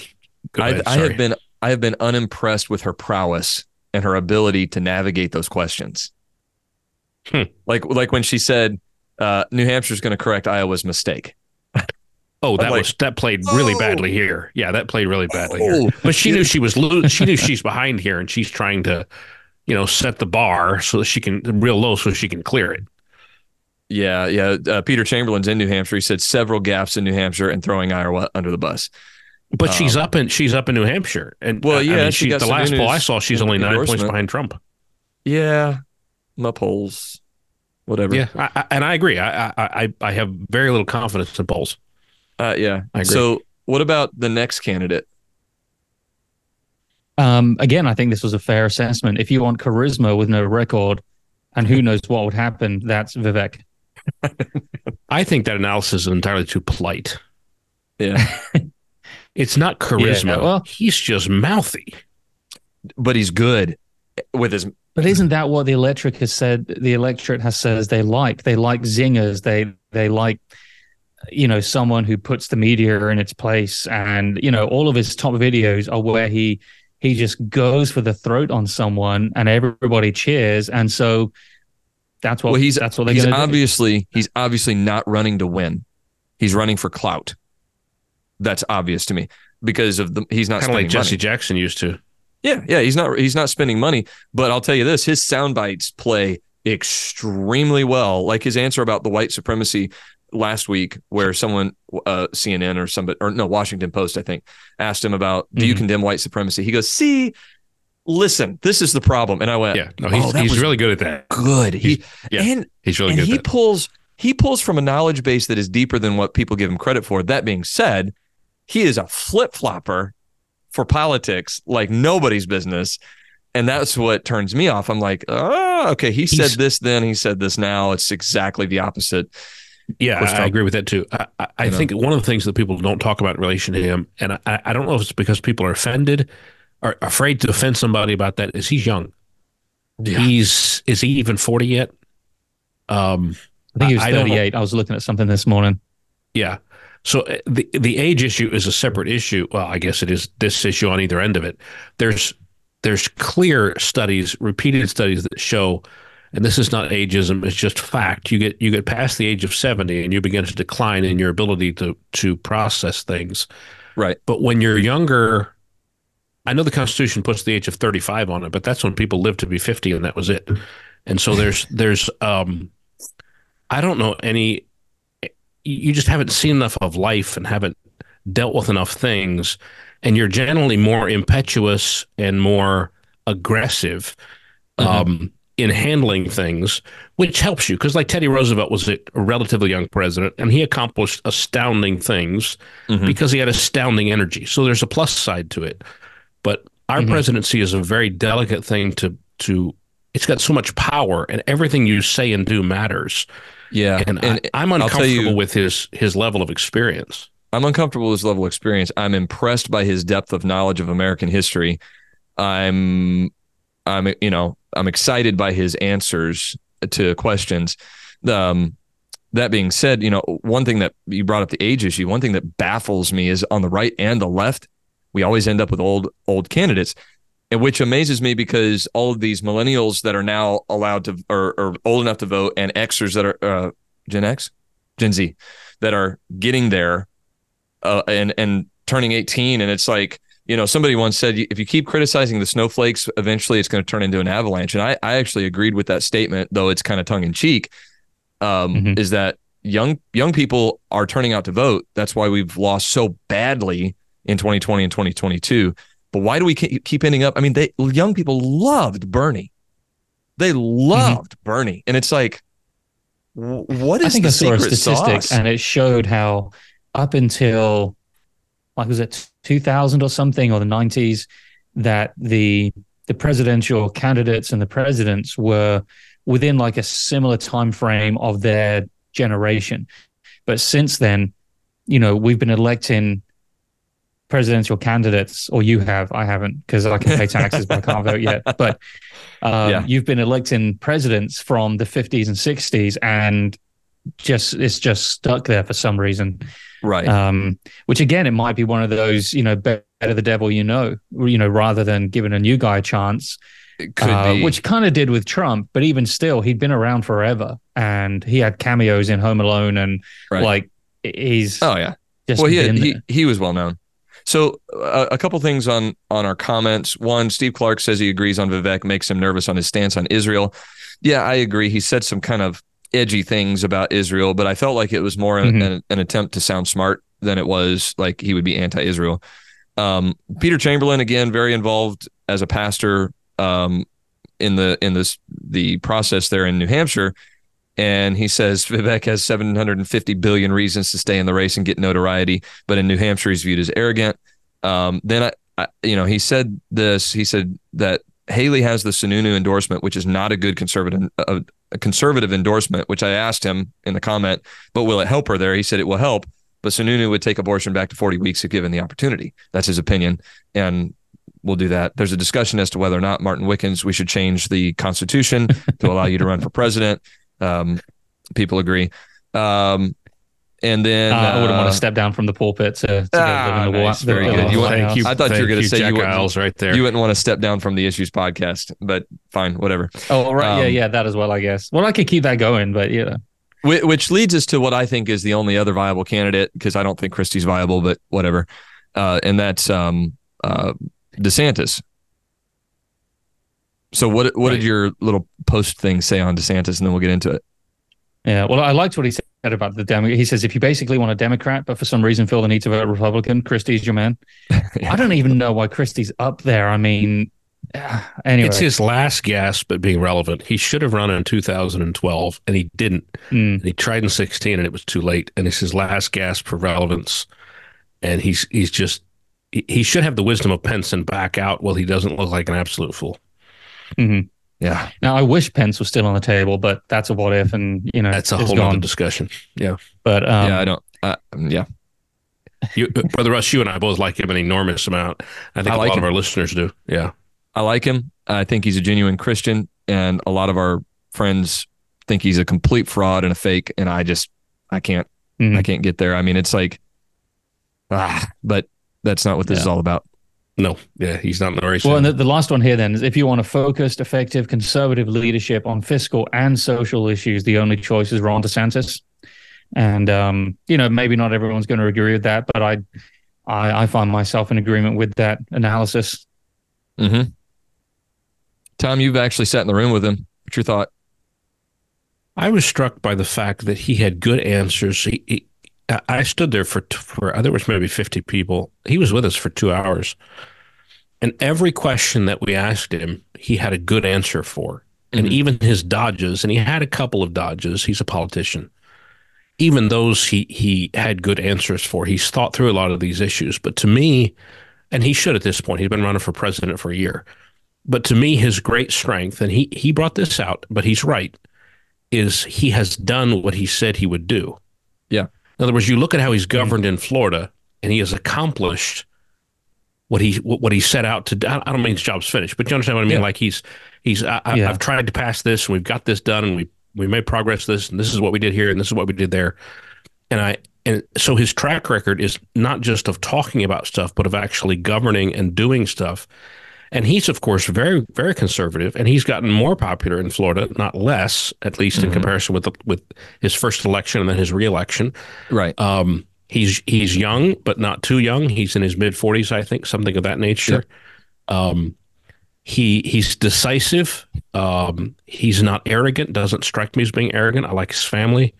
I have been unimpressed with her prowess and her ability to navigate those questions. Like when she said, "New Hampshire's going to correct Iowa's mistake." Oh, that played really badly here. Yeah, that played really badly here. But she knew she was she knew she's behind here, and she's trying to, set the bar so that she can real low so she can clear it. Yeah. Peter Chamberlain's in New Hampshire. He said several gaffes in New Hampshire and throwing Iowa under the bus. But she's up in New Hampshire, and she's the last poll I saw. She's only 9 points behind Trump. Yeah, my polls, whatever. Yeah, and I agree. I have very little confidence in polls. Yeah. I agree. So what about the next candidate? Again, I think this was a fair assessment. If you want charisma with no record, and who knows what would happen, that's Vivek. I think that analysis is entirely too polite. Yeah. It's not charisma. Yeah, well, he's just mouthy. But he's good with his... But isn't that what the electorate has said? The electorate has said they like. They like zingers. They like, you know, someone who puts the media in its place. And, you know, all of his top videos are where he just goes for the throat on someone and everybody cheers. And so that's what he's obviously not running to win. He's running for clout. That's obvious to me because of he's not spending money. Kind of like Jesse Jackson used to. Yeah, he's not spending money, but I'll tell you this, his sound bites play extremely well. Like his answer about the white supremacy last week where someone CNN or somebody Washington Post I think asked him about, do you condemn white supremacy? He goes, "See, listen, this is the problem." And I went, "Yeah, no, he's really good at that." Good. He's really good at that. He pulls from a knowledge base that is deeper than what people give him credit for. That being said, he is a flip-flopper for politics like nobody's business, and that's what turns me off. I'm like, oh, okay, he said this then, he said this now. It's exactly the opposite. Yeah, I agree with that too. I think one of the things that people don't talk about in relation to him, and I don't know if it's because people are offended or afraid to offend somebody about that, is he's young. Yeah. Is he even 40 yet? I think he was 38. I was looking at something this morning. Yeah. So the age issue is a separate issue. Well, I guess it is this issue on either end of it. There's clear studies, repeated studies that show, and this is not ageism, it's just fact. You get past the age of 70 and you begin to decline in your ability to process things. Right. But when you're younger, I know the Constitution puts the age of 35 on it, but that's when people lived to be 50 and that was it. And so there's I don't know any. You just haven't seen enough of life and haven't dealt with enough things, and you're generally more impetuous and more aggressive in handling things, which helps you. Because like Teddy Roosevelt was a relatively young president, and he accomplished astounding things because he had astounding energy. So there's a plus side to it. But our presidency is a very delicate thing to it's got so much power, and everything you say and do matters. Yeah, and I'm uncomfortable with his level of experience. I'm uncomfortable with his level of experience. I'm impressed by his depth of knowledge of American history. I'm excited by his answers to questions. That being said, you know, one thing that you brought up, the age issue, one thing that baffles me is on the right and the left, we always end up with old candidates. And which amazes me because all of these millennials that are now allowed to or old enough to vote, and Xers that are Gen X, Gen Z, that are getting there and turning 18. And it's like, you know, somebody once said, if you keep criticizing the snowflakes, eventually it's going to turn into an avalanche. And I actually agreed with that statement, though it's kind of tongue in cheek, is that young people are turning out to vote. That's why we've lost so badly in 2020 and 2022. But why do we keep ending up? I mean, young people loved Bernie. They loved Bernie. And it's like, what is I think the secret statistic sauce? And it showed how up until, like, was it 2000 or something, or the 90s, that the presidential candidates and the presidents were within like a similar time frame of their generation. But since then, you know, we've been electing presidential candidates, or you have. I haven't, because I can pay taxes but I can't vote yet, but you've been electing presidents from the 50s and 60s, and just it's just stuck there for some reason, right? Which again, it might be one of those, you know, better the devil you know rather than giving a new guy a chance. It could be. Which kind of did with Trump, but even still, he'd been around forever and he had cameos in Home Alone and like he's well, he was well known. So a couple things on our comments. One, Steve Clark says he agrees on Vivek, makes him nervous on his stance on Israel. Yeah, I agree. He said some kind of edgy things about Israel, but I felt like it was more an attempt to sound smart than it was like he would be anti-Israel. Peter Chamberlain, again, very involved as a pastor in the process there in New Hampshire. And he says Vivek has 750 billion reasons to stay in the race and get notoriety, but in New Hampshire, he's viewed as arrogant. Then I, you know, he said this. He said that Haley has the Sununu endorsement, which is not a good conservative endorsement, which I asked him in the comment, but will it help her there? He said it will help, but Sununu would take abortion back to 40 weeks if given the opportunity. That's his opinion. And we'll do that. There's a discussion as to whether or not, Martin Wickens, we should change the Constitution to allow you to run for president. People agree. And then I wouldn't want to step down from the pulpit to live in the nice, very good. I thought you were going to say you wouldn't want to step down from the Issues podcast, but fine, whatever. Oh, right. Yeah, that as well, I guess. Well, I could keep that going, but yeah. Which leads us to what I think is the only other viable candidate, because I don't think Christie's viable, but whatever. And that's DeSantis. So what did your little post thing say on DeSantis? And then we'll get into it. Yeah, well, I liked what he said about the Democrat. He says, if you basically want a Democrat, but for some reason feel the need to vote Republican, Christie's your man. Yeah. I don't even know why Christie's up there. I mean, anyway. It's his last gasp at being relevant. He should have run in 2012, and he didn't. And he tried in 2016, and it was too late. And it's his last gasp for relevance. And he's just, he should have the wisdom of Pence and back out while he doesn't look like an absolute fool. Mm-hmm. Yeah. Now, I wish Pence was still on the table, but that's a what if, and you know, that's a whole other discussion. Yeah. But yeah, I don't. Yeah. Brother Russ, you and I both like him an enormous amount. I think a lot of our listeners do. Yeah. I like him. I think he's a genuine Christian, and a lot of our friends think he's a complete fraud and a fake. And I can't get there. I mean, it's like, but that's not what this is all about. No, yeah, he's not in the race. Well, and the last one here then is if you want a focused, effective, conservative leadership on fiscal and social issues, the only choice is Ron DeSantis. And, you know, maybe not everyone's going to agree with that, but I find myself in agreement with that analysis. Mm-hmm. Tom, you've actually sat in the room with him. What's your thought? I was struck by the fact that he had good answers. I stood there for there was maybe 50 people. He was with us for 2 hours. And every question that we asked him, he had a good answer for. And even his dodges, and he had a couple of dodges, he's a politician. Even those he had good answers for. He's thought through a lot of these issues. But to me, and he should at this point, he's been running for president for a year. But to me, his great strength, and he brought this out, but he's right, is he has done what he said he would do. Yeah. In other words, you look at how he's governed in Florida, and he has accomplished what he set out to do. I don't mean his job's finished, but you understand what I mean? Yeah. Like I've tried to pass this, and we've got this done, and we made progress this, and this is what we did here, and this is what we did there. And so his track record is not just of talking about stuff, but of actually governing and doing stuff. And he's, of course, very, very conservative, and he's gotten more popular in Florida, not less, at least in comparison with his first election and then his reelection. Right. He's young, but not too young. He's in his mid-40s, I think, something of that nature. Yep. He's decisive. He's not arrogant. Doesn't strike me as being arrogant. I like his family.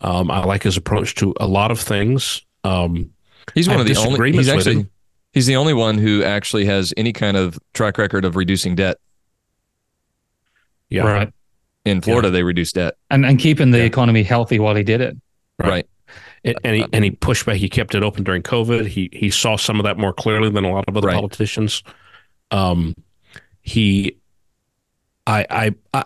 I like his approach to a lot of things. He's one of the only. He's the only one who actually has any kind of track record of reducing debt. Yeah. Right. In Florida, they reduced debt. And keeping the economy healthy while he did it. Right. And he pushed back. He kept it open during COVID. He saw some of that more clearly than a lot of other politicians. I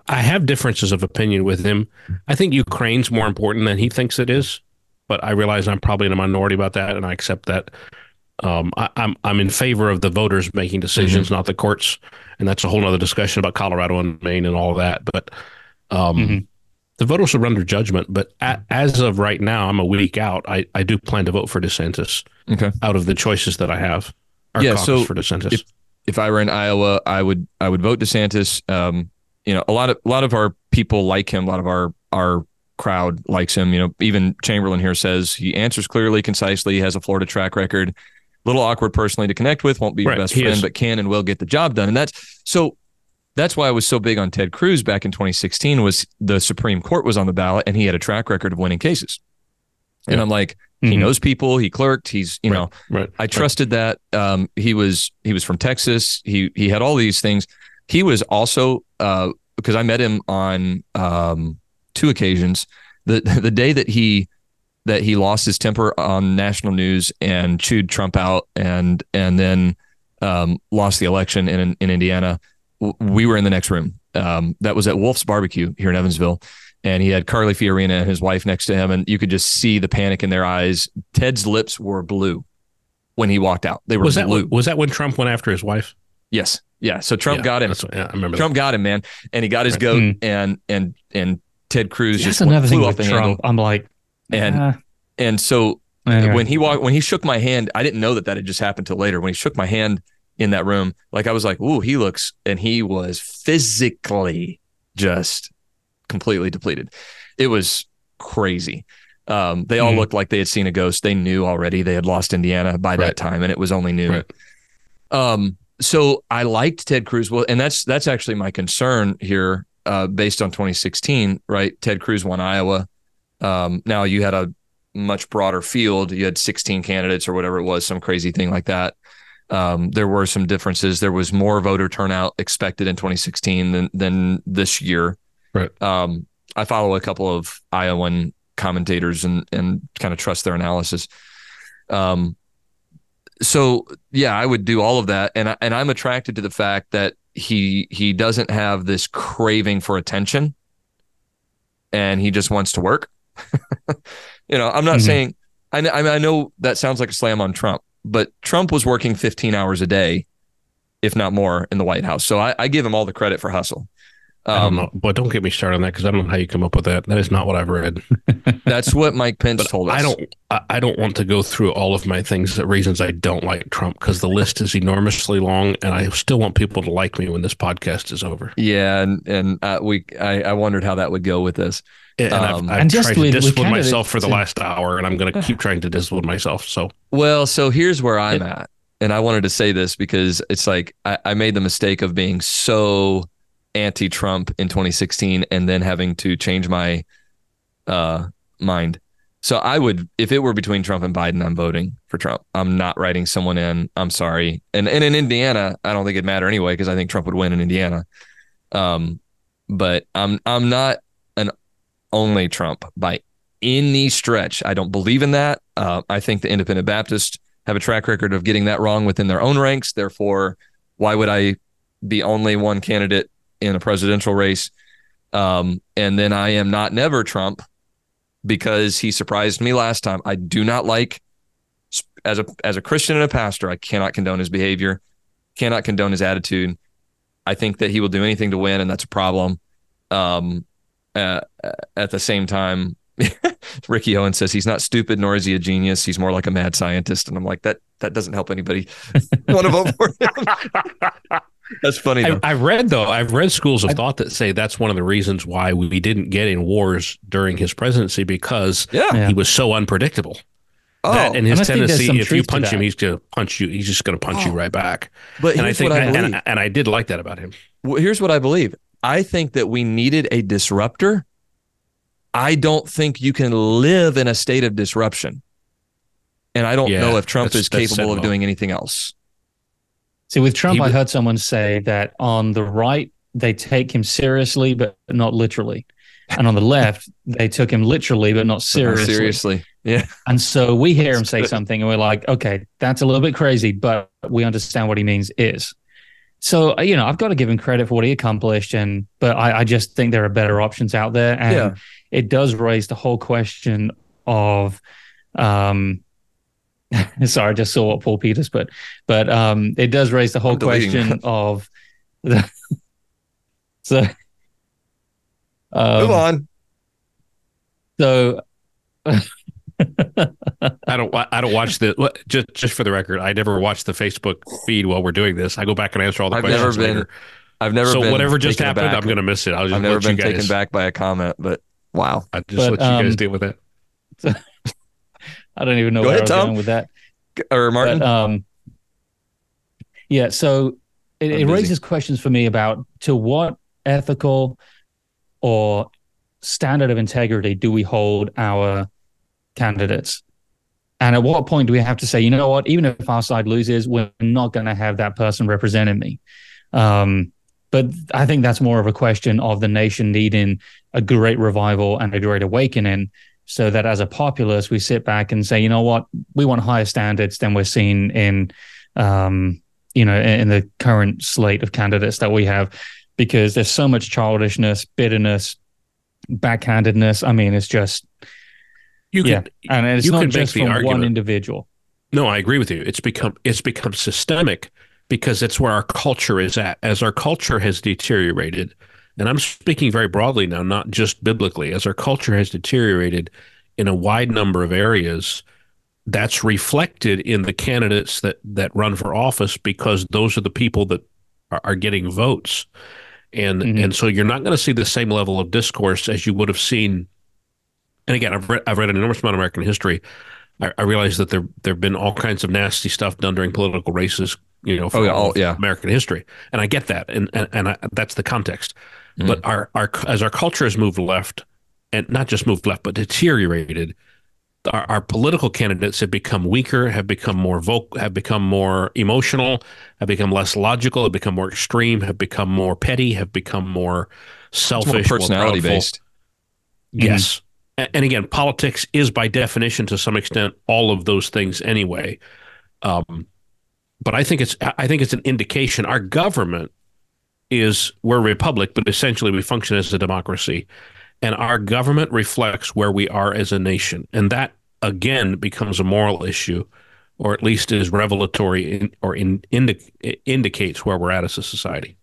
have differences of opinion with him. I think Ukraine's more important than he thinks it is, but I realize I'm probably in a minority about that, and I accept that. I'm in favor of the voters making decisions, not the courts, and that's a whole other discussion about Colorado and Maine and all that. But the voters will render judgment. But as of right now, I'm a week out. I do plan to vote for DeSantis. Okay. Out of the choices that I have, caucus for DeSantis. If I were in Iowa, I would vote DeSantis. You know, a lot of our people like him. A lot of our crowd likes him. You know, even Chamberlain here says he answers clearly, concisely. He has a Florida track record. Little awkward personally to connect with, won't be your best friend, but can and will get the job done. And that's why I was so big on Ted Cruz back in 2016, was the Supreme Court was on the ballot and he had a track record of winning cases. Yeah. And I'm like, he knows people, he clerked, he's, you know, I trusted that. He was from Texas. He had all these things. He was also, because I met him on 2 occasions, the day that he lost his temper on national news and chewed Trump out, and then lost the election in Indiana, we were in the next room. That was at Wolf's Barbecue here in Evansville. And he had Carly Fiorina and his wife next to him. And you could just see the panic in their eyes. Ted's lips were blue when he walked out. They were blue. Was that when Trump went after his wife? Yes. Yeah. So Trump got him. Yeah, I remember Trump got him, man. And he got his goat and Ted Cruz just flew off the handle. I'm like, and so anyway, when he shook my hand, I didn't know that had just happened till later. When he shook my hand in that room, like I was like, ooh, he looks, and he was physically just completely depleted. It was crazy. They all looked like they had seen a ghost. They knew already they had lost Indiana by that time, and it was only noon. Right. So I liked Ted Cruz. Well, and that's actually my concern here, based on 2016, right? Ted Cruz won Iowa. Now you had a much broader field. You had 16 candidates or whatever it was, some crazy thing like that. There were some differences. There was more voter turnout expected in 2016 than this year. Right. I follow a couple of Iowan commentators and kind of trust their analysis. So yeah, I would do all of that, and I'm attracted to the fact that he doesn't have this craving for attention, and he just wants to work. You know, I'm not saying I know that sounds like a slam on Trump, but Trump was working 15 hours a day, if not more, in the White House. So I give him all the credit for hustle. But don't get me started on that, because I don't know how you come up with that. That is not what I've read. That's what Mike Pence told us. I don't want to go through all of my things, the reasons I don't like Trump, because the list is enormously long, and I still want people to like me when this podcast is over. Yeah, and I wondered how that would go with this. And I've tried to discipline myself for the last hour, and I'm going to keep trying to discipline myself. So here's where I'm at, and I wanted to say this because it's like I made the mistake of being so anti-Trump in 2016 and then having to change my mind. So I would, if it were between Trump and Biden, I'm voting for Trump. I'm not writing someone in. I'm sorry. And in Indiana, I don't think it'd matter anyway, because I think Trump would win in Indiana. But I'm not an only Trump by any stretch. I don't believe in that. I think the Independent Baptists have a track record of getting that wrong within their own ranks. Therefore, why would I be only one candidate in a presidential race? And then I am not never Trump, because he surprised me last time. I do not like, as a Christian and a pastor, I cannot condone his behavior, cannot condone his attitude. I think that he will do anything to win, and that's a problem. At the same time, Ricky Owen says he's not stupid, nor is he a genius. He's more like a mad scientist. And I'm like, that doesn't help anybody want to vote for him. That's funny. I've read schools of thought that say that's one of the reasons why we didn't get in wars during his presidency, because he was so unpredictable. Oh, that in his tendency, if you punch him, he's going to punch you. He's just going to punch you right back. But I did like that about him. Well, here's what I believe. I think that we needed a disruptor. I don't think you can live in a state of disruption. And I don't know if Trump is capable of doing anything else. See, with Trump, I heard someone say that on the right, they take him seriously, but not literally. And on the left, they took him literally, but not seriously. Yeah. And so we hear him say something and we're like, okay, that's a little bit crazy, but we understand what he means is. So, you know, I've got to give him credit for what he accomplished, but I just think there are better options out there. And it does raise the whole question of... sorry, I just saw what Paul Peters put, but it does raise the whole question of the, so move on. So I don't watch the, just for the record, I never watch the Facebook feed while we're doing this. I go back and answer all the questions later. I've never been. So whatever just happened, I'm going to miss it. I've never been taken back by a comment, but wow, I just let you guys deal with it. So, I don't even know where I'm going with that. Or Martin? But, so it raises questions for me about to what ethical or standard of integrity do we hold our candidates? And at what point do we have to say, you know what, even if our side loses, we're not going to have that person representing me. But I think that's more of a question of the nation needing a great revival and a great awakening, so that as a populace, we sit back and say, you know what, we want higher standards than we're seeing in you know, in the current slate of candidates that we have, because there's so much childishness, bitterness, backhandedness. I mean, it's just, and it's not just from one individual. No, I agree with you. It's become systemic because it's where our culture is at. As our culture has deteriorated, and I'm speaking very broadly now, not just biblically, as our culture has deteriorated in a wide number of areas, that's reflected in the candidates that run for office, because those are the people that are getting votes. And and so you're not going to see the same level of discourse as you would have seen. And again, I've read an enormous amount of American history. I realize that there've been all kinds of nasty stuff done during political races, you know, for American history, and I get that, and that's the context. But as our culture has moved left, and not just moved left, but deteriorated, our political candidates have become weaker, have become more vocal, have become more emotional, have become less logical, have become more extreme, have become more petty, have become more selfish, more personality based. Yes. And again, politics is by definition, to some extent, all of those things anyway. But I think it's an indication. Our government we're a republic, but essentially we function as a democracy. And our government reflects where we are as a nation. And that, again, becomes a moral issue, or at least is revelatory indicates where we're at as a society.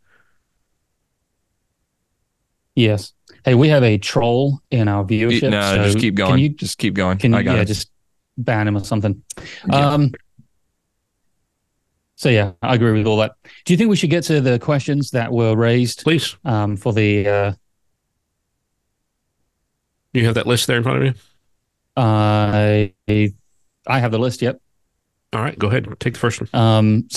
Yes. Hey, we have a troll in our viewership. No, so just keep going. Can you just keep going? Just ban him or something. Yeah. So yeah, I agree with all that. Do you think we should get to the questions that were raised? Please. For the. Do you have that list there in front of you? I have the list. Yep. All right, go ahead. Take the first one.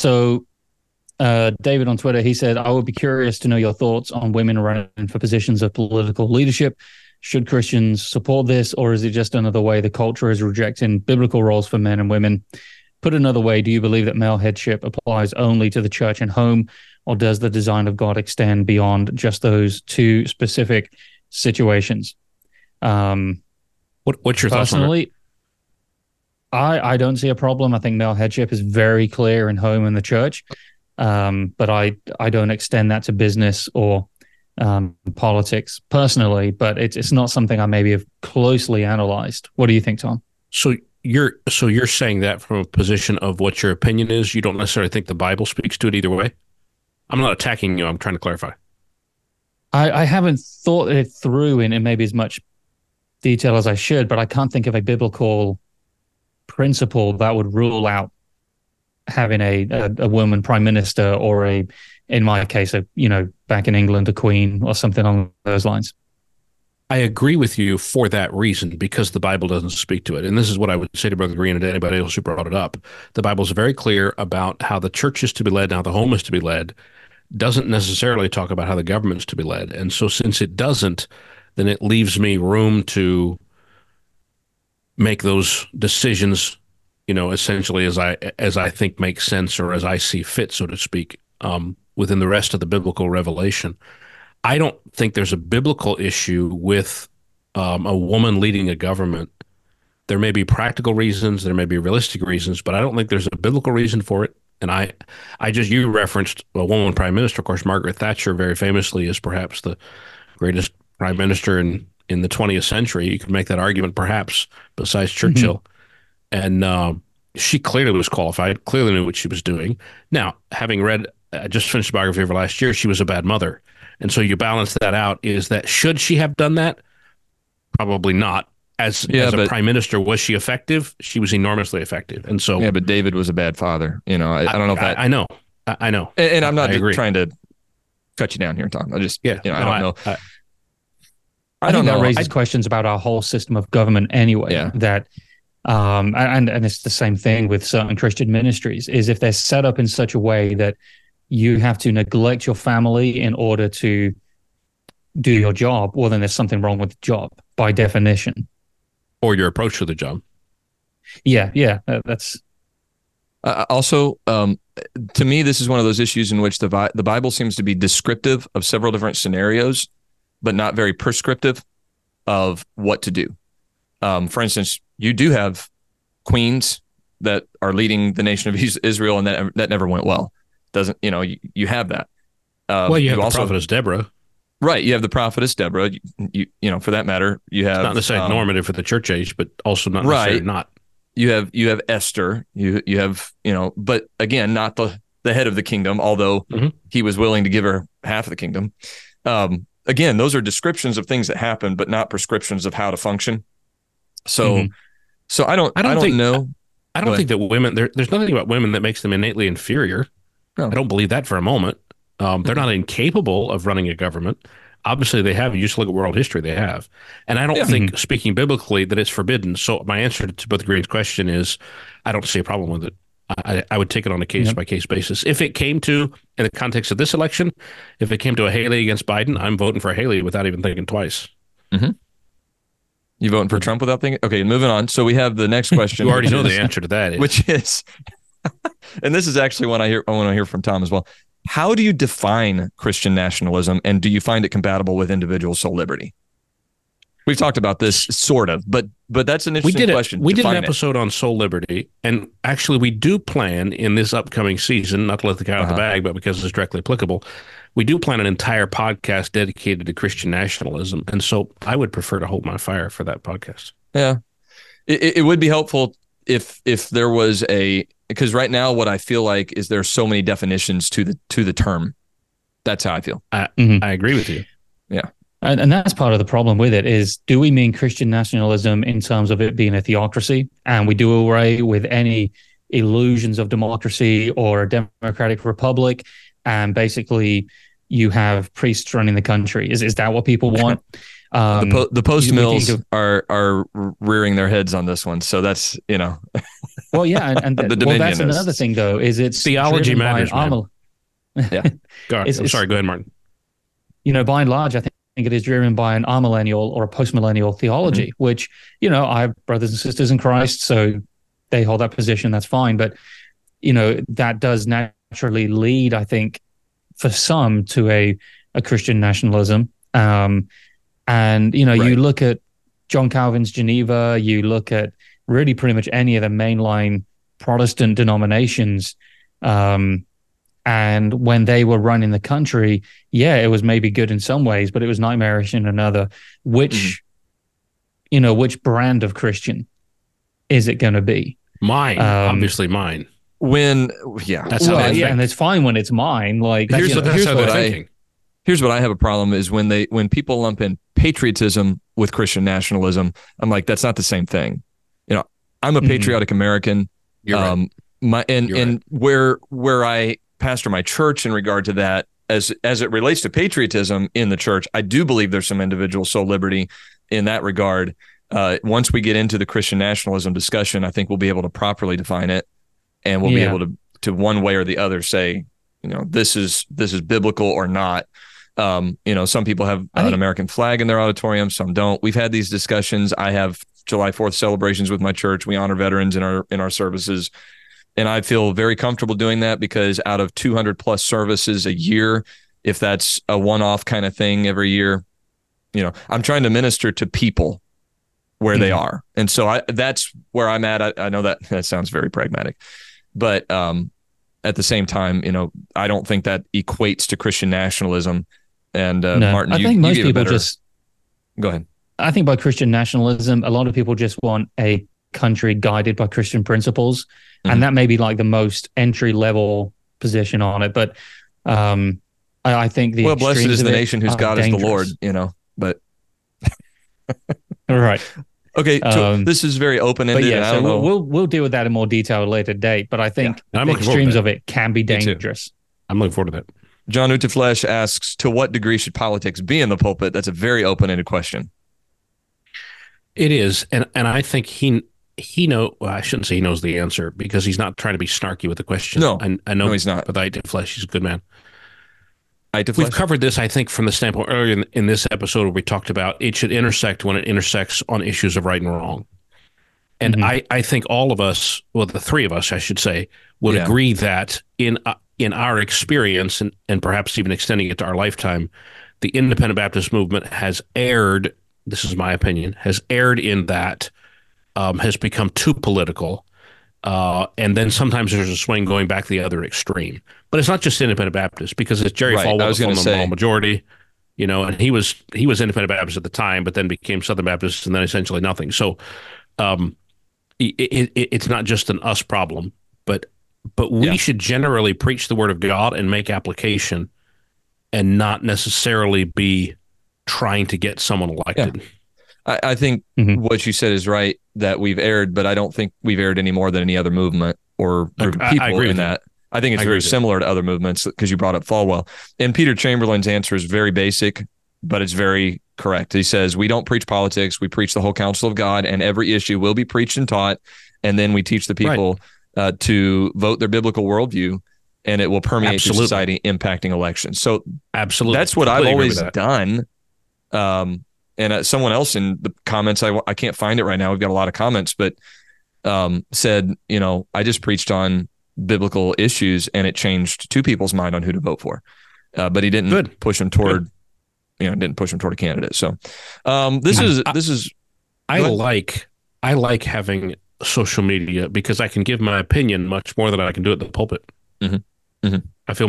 David on Twitter, he said, I would be curious to know your thoughts on women running for positions of political leadership. Should Christians support this, or is it just another way the culture is rejecting biblical roles for men and women? Put another way, do you believe that male headship applies only to the church and home, or does the design of God extend beyond just those two specific situations? What's your thoughts on that? I don't see a problem. I think male headship is very clear in home and the church. But I don't extend that to business or politics personally, but it's not something I maybe have closely analyzed. What do you think, Tom? So you're saying that from a position of what your opinion is. You don't necessarily think the Bible speaks to it either way. I'm not attacking you. I'm trying to clarify. I haven't thought it through in maybe as much detail as I should, but I can't think of a biblical principle that would rule out having a woman prime minister, or in my case, back in England, a queen or something along those lines. I agree with you for that reason, because the Bible doesn't speak to it. And this is what I would say to Brother Green and to anybody else who brought it up. The Bible is very clear about how the church is to be led, how the home is to be led, doesn't necessarily talk about how the government's to be led. And so since it doesn't, then it leaves me room to make those decisions, essentially as I think makes sense, or as I see fit, so to speak, within the rest of the biblical revelation. I don't think there's a biblical issue with a woman leading a government. There may be practical reasons, there may be realistic reasons, but I don't think there's a biblical reason for it. And you referenced a woman prime minister. Of course, Margaret Thatcher very famously is perhaps the greatest prime minister in the 20th century. You could make that argument perhaps besides Churchill. Mm-hmm. And she clearly was qualified, clearly knew what she was doing. Now, having read, I just finished a biography of her last year, she was a bad mother. And so you balance that out, is that should she have done that? Probably not. As a prime minister, was she effective? She was enormously effective. And so, yeah, but David was a bad father. I don't know if that. I know. I know. And I'm not trying to cut you down here, Tom. I just, I don't know. I don't know. That raises questions about our whole system of government anyway. Yeah. That. And it's the same thing with certain Christian ministries, is if they're set up in such a way that you have to neglect your family in order to do your job, well, then there's something wrong with the job by definition. Or your approach to the job. Yeah. That's also, to me, this is one of those issues in which the Bible seems to be descriptive of several different scenarios, but not very prescriptive of what to do. For instance, you do have queens that are leading the nation of Israel, and that never went well. Doesn't, you know, you have that. Well, you have also, prophetess Deborah. Right. You have the prophetess Deborah. You know, for that matter, you have... It's not necessarily normative for the church age, but also not necessarily not. You have Esther. You have, you know, but again, not the head of the kingdom, although he was willing to give her half of the kingdom. Again, those are descriptions of things that happen, but not prescriptions of how to function. So, so I don't know. I don't think that women, there's nothing about women that makes them innately inferior. No. I don't believe that for a moment. They're not incapable of running a government. Obviously, they have. You just look at world history, they have. And I don't think, speaking biblically, that it's forbidden. So my answer to both Green's question is, I don't see a problem with it. I would take it on a case-by-case basis. If it came to, in the context of this election, if it came to a Haley against Biden, I'm voting for Haley without even thinking twice. Mm-hmm. You voting for Trump without thinking? Okay, moving on. So we have the next question. You already know the answer to that. Which is, and this is actually one I want to hear from Tom as well. How do you define Christian nationalism, and do you find it compatible with individual soul liberty? We've talked about this sort of, but that's an interesting question. We did an episode on soul liberty, and actually we do plan in this upcoming season, not to let the cat out of the bag, but because it's directly applicable, we do plan an entire podcast dedicated to Christian nationalism, and so I would prefer to hold my fire for that podcast. Yeah. It would be helpful if there was a... Because right now, what I feel like is there are so many definitions to the term. That's how I feel. I agree with you. Yeah. And that's part of the problem with it is, do we mean Christian nationalism in terms of it being a theocracy? And we do away with any illusions of democracy or a democratic republic. And basically, you have priests running the country. Is that what people want? The post mills are rearing their heads on this one, so that's, you know. Well, yeah, and the Dominion, that's another thing though. Is it's theology matters, man. Yeah, sorry, go ahead, Martin. You know, by and large, I think it is driven by an amillennial or a post-millennial theology, which, you know, I have brothers and sisters in Christ, so they hold that position. That's fine, but you know that does naturally lead, I think, for some to a Christian nationalism. And, you know, you look at John Calvin's Geneva, you look at really pretty much any of the mainline Protestant denominations. And when they were running the country, yeah, it was maybe good in some ways, but it was nightmarish in another. Which brand of Christian is it going to be? Mine, obviously mine. And it's fine when it's mine. Like, here's what I have a problem is when people lump in patriotism with Christian nationalism, I'm like, that's not the same thing. You know, I'm a patriotic American. You're right. Where I pastor my church in regard to that, as it relates to patriotism in the church, I do believe there's some individual soul liberty in that regard. Once we get into the Christian nationalism discussion, I think we'll be able to properly define it, and we'll be able to one way or the other say, you know, this is biblical or not. You know, some people have an American flag in their auditorium, some don't. We've had these discussions. I have July 4th celebrations with my church. We honor veterans in our services. And I feel very comfortable doing that because out of 200 plus services a year, if that's a one-off kind of thing every year, you know, I'm trying to minister to people where they are. And so that's where I'm at. I know that sounds very pragmatic, but at the same time, you know, I don't think that equates to Christian nationalism. And Martin, I think most people go ahead. I think by Christian nationalism, a lot of people just want a country guided by Christian principles, and that may be like the most entry level position on it. But I think the blessed is the nation whose God is the Lord, you know. But right. Okay, so this is very open-ended. Yeah, so we'll deal with that in more detail at a later date, but I think the extremes of it can be dangerous. I'm looking forward to that. John Utaflesh asks, to what degree should politics be in the pulpit? That's a very open-ended question. It is, and I think I shouldn't say he knows the answer, because he's not trying to be snarky with the question. No, I know he's not. But Utaflesh, he's a good man. We've covered this, I think, from the standpoint earlier in this episode where we talked about it should intersect when it intersects on issues of right and wrong. And I think all of us, well, the three of us, I should say, would agree that in our experience and perhaps even extending it to our lifetime, the independent Baptist movement has erred, this is my opinion, has erred in that, has become too political And then sometimes there's a swing going back to the other extreme. But it's not just independent Baptists, because it's Jerry Falwell on the moral majority, you know, and he was independent Baptist at the time, but then became Southern Baptist and then essentially nothing. So it's not just an us problem, but we should generally preach the word of God and make application and not necessarily be trying to get someone elected. Yeah. I think what you said is right, that we've erred, but I don't think we've erred any more than any other movement or group of people in that. I think it's very similar to other movements, because you brought up Falwell. And Peter Chamberlain's answer is very basic, but it's very correct. He says, we don't preach politics. We preach the whole counsel of God, and every issue will be preached and taught. And then we teach the people to vote their biblical worldview, and it will permeate society, impacting elections. So that's what I've always done. And someone else in the comments, I can't find it right now. We've got a lot of comments, but said, you know, I just preached on biblical issues and it changed two people's mind on who to vote for. But he didn't push them toward, you know, didn't push them toward a candidate. So I like having social media, because I can give my opinion much more than I can do at the pulpit. Mm-hmm. Mm-hmm. I feel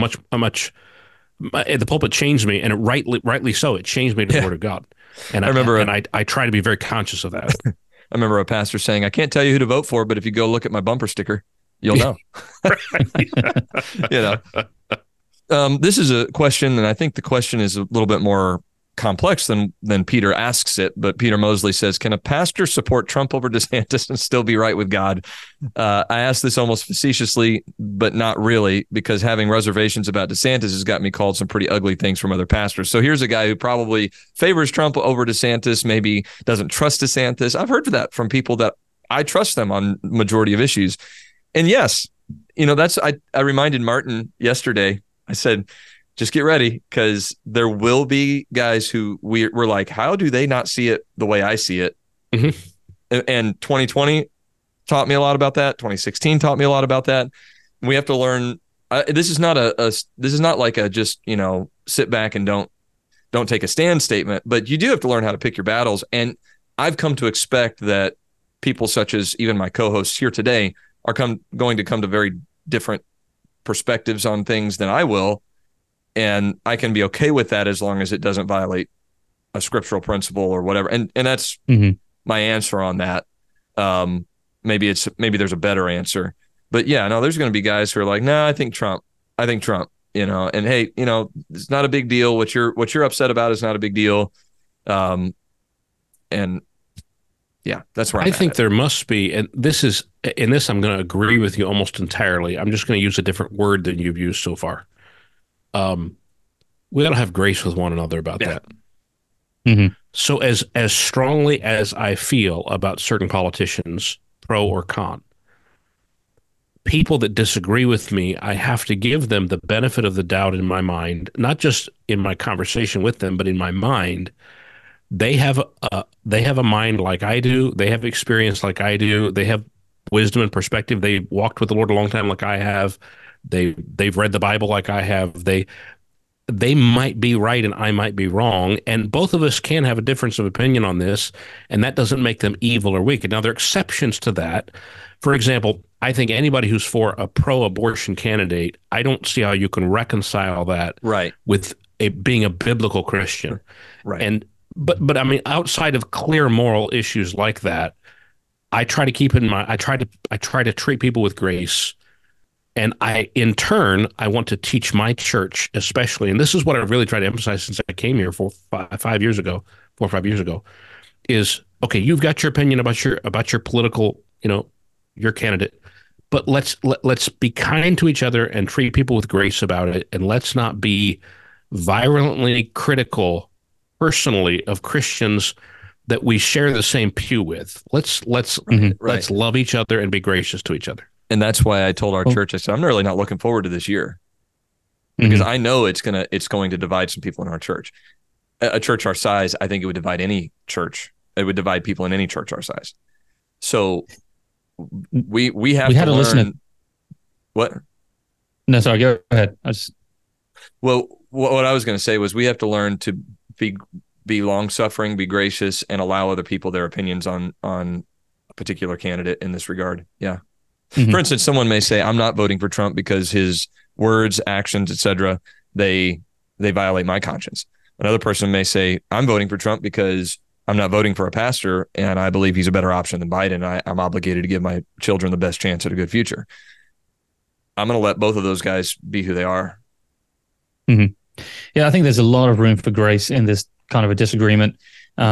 the pulpit changed me, and it rightly so. It changed me to the Word of God. And I try to be very conscious of that. I remember a pastor saying, I can't tell you who to vote for, but if you go look at my bumper sticker, you'll know. You know, this is a question, and I think the question is a little bit more complex than Peter asks it. But Peter Mosley says, can a pastor support Trump over DeSantis and still be right with God? I ask this almost facetiously, but not really, because having reservations about DeSantis has got me called some pretty ugly things from other pastors. So here's a guy who probably favors Trump over DeSantis, maybe doesn't trust DeSantis. I've heard that from people that I trust them on majority of issues. And yes, you know, that's I reminded Martin yesterday. I said, just get ready, because there will be guys who we're like, how do they not see it the way I see it? Mm-hmm. And 2020 taught me a lot about that. 2016 taught me a lot about that. We have to learn. This is not like a just, you know, sit back and don't take a stand statement, but you do have to learn how to pick your battles. And I've come to expect that people such as even my co-hosts here today are going to come to very different perspectives on things than I will. And I can be okay with that as long as it doesn't violate a scriptural principle or whatever. And that's my answer on that. Maybe there's a better answer, but there's going to be guys who are like, no, I think Trump, you know, and hey, you know, it's not a big deal. What you're upset about is not a big deal. That's right. I think there must be, and this is, in this, I'm going to agree with you almost entirely. I'm just going to use a different word than you've used so far. We got to have grace with one another about that. Mm-hmm. So as strongly as I feel about certain politicians, pro or con, people that disagree with me, I have to give them the benefit of the doubt in my mind, not just in my conversation with them, but in my mind. They have a mind like I do. They have experience like I do. They have wisdom and perspective. They walked with the Lord a long time like I have. They've read the Bible like I have. They might be right and I might be wrong, and both of us can have a difference of opinion on this, and that doesn't make them evil or wicked. Now, there are exceptions to that. For example, I think anybody who's for a pro-abortion candidate, I don't see how you can reconcile that with being a biblical Christian. Right. But I mean, outside of clear moral issues like that, I try to keep in mind. I try to treat people with grace. And I want to teach my church, especially, and this is what I've really tried to emphasize since I came here 4 or 5 years ago, is, okay, you've got your opinion about your political, you know, your candidate, but let's be kind to each other and treat people with grace about it. And let's not be virulently critical personally of Christians that we share the same pew with. Let's love each other and be gracious to each other. And that's why I told our church, I said, I'm really not looking forward to this year, because I know it's going to divide some people in our church. A church our size, I think it would divide any church. It would divide people in any church our size. So we had to listen to what? No, sorry, go ahead. Well, what I was going to say was we have to learn to be long suffering, be gracious, and allow other people their opinions on a particular candidate in this regard. Yeah. Mm-hmm. For instance, someone may say, I'm not voting for Trump because his words, actions, etc., they violate my conscience. Another person may say, I'm voting for Trump because I'm not voting for a pastor and I believe he's a better option than Biden. I'm obligated to give my children the best chance at a good future. I'm going to let both of those guys be who they are. Mm-hmm. Yeah, I think there's a lot of room for grace in this kind of a disagreement. What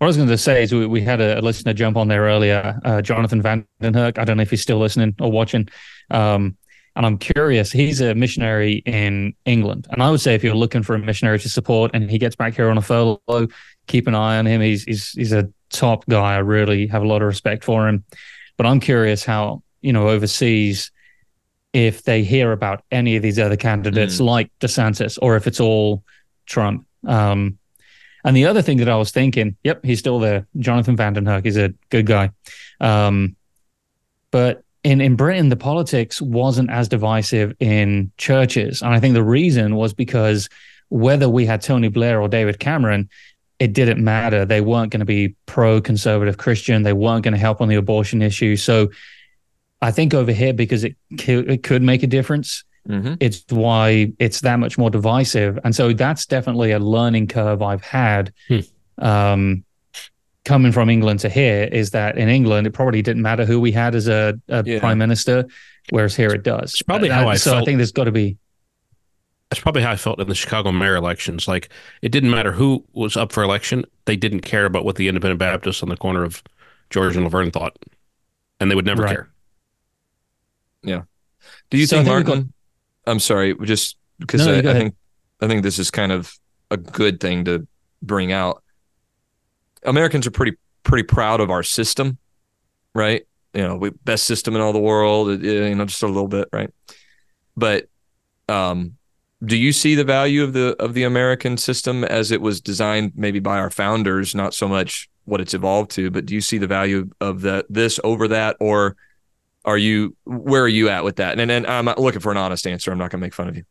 I was going to say is we had a listener jump on there earlier, Jonathan Van den Huck. I don't know if he's still listening or watching. And I'm curious, he's a missionary in England. And I would say if you're looking for a missionary to support and he gets back here on a furlough, keep an eye on him. He's a top guy. I really have a lot of respect for him. But I'm curious how, overseas, if they hear about any of these other candidates like DeSantis or if it's all Trump. And the other thing that I was thinking, yep, he's still there. Jonathan Van den Huck is a good guy. But in Britain, the politics wasn't as divisive in churches. And I think the reason was because whether we had Tony Blair or David Cameron, it didn't matter. They weren't going to be pro-conservative Christian. They weren't going to help on the abortion issue. So I think over here, because it could make a difference, it's why it's that much more divisive. And so that's definitely a learning curve I've had coming from England to here, is that in England, it probably didn't matter who we had as a prime minister, whereas here it does. It's probably how I felt. So I think there's got to be... That's probably how I felt in the Chicago mayor elections. Like, it didn't matter who was up for election. They didn't care about what the independent Baptists on the corner of George and Laverne thought. And they would never care. Yeah. Do you think, Martin... I'm sorry, just because I think this is kind of a good thing to bring out. Americans are pretty proud of our system, right? We best system in all the world, just a little bit, right? But do you see the value of the American system as it was designed maybe by our founders, not so much what it's evolved to, but do you see the value of this over that, or where are you at with that? And I'm not looking for an honest answer. I'm not going to make fun of you.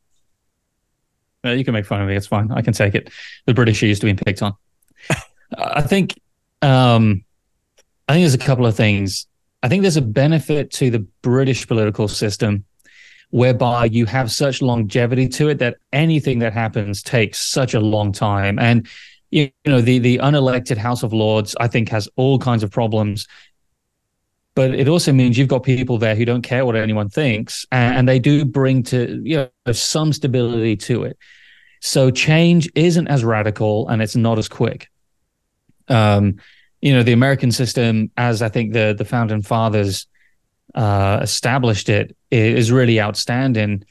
No, you can make fun of me. It's fine. I can take it. The British are used to being picked on. I think there's a couple of things. I think there's a benefit to the British political system whereby you have such longevity to it that anything that happens takes such a long time. And, the unelected House of Lords, I think, has all kinds of problems. But it also means you've got people there who don't care what anyone thinks, and they do bring to some stability to it. So change isn't as radical and it's not as quick. The American system, as I think the founding fathers established it, is really outstanding.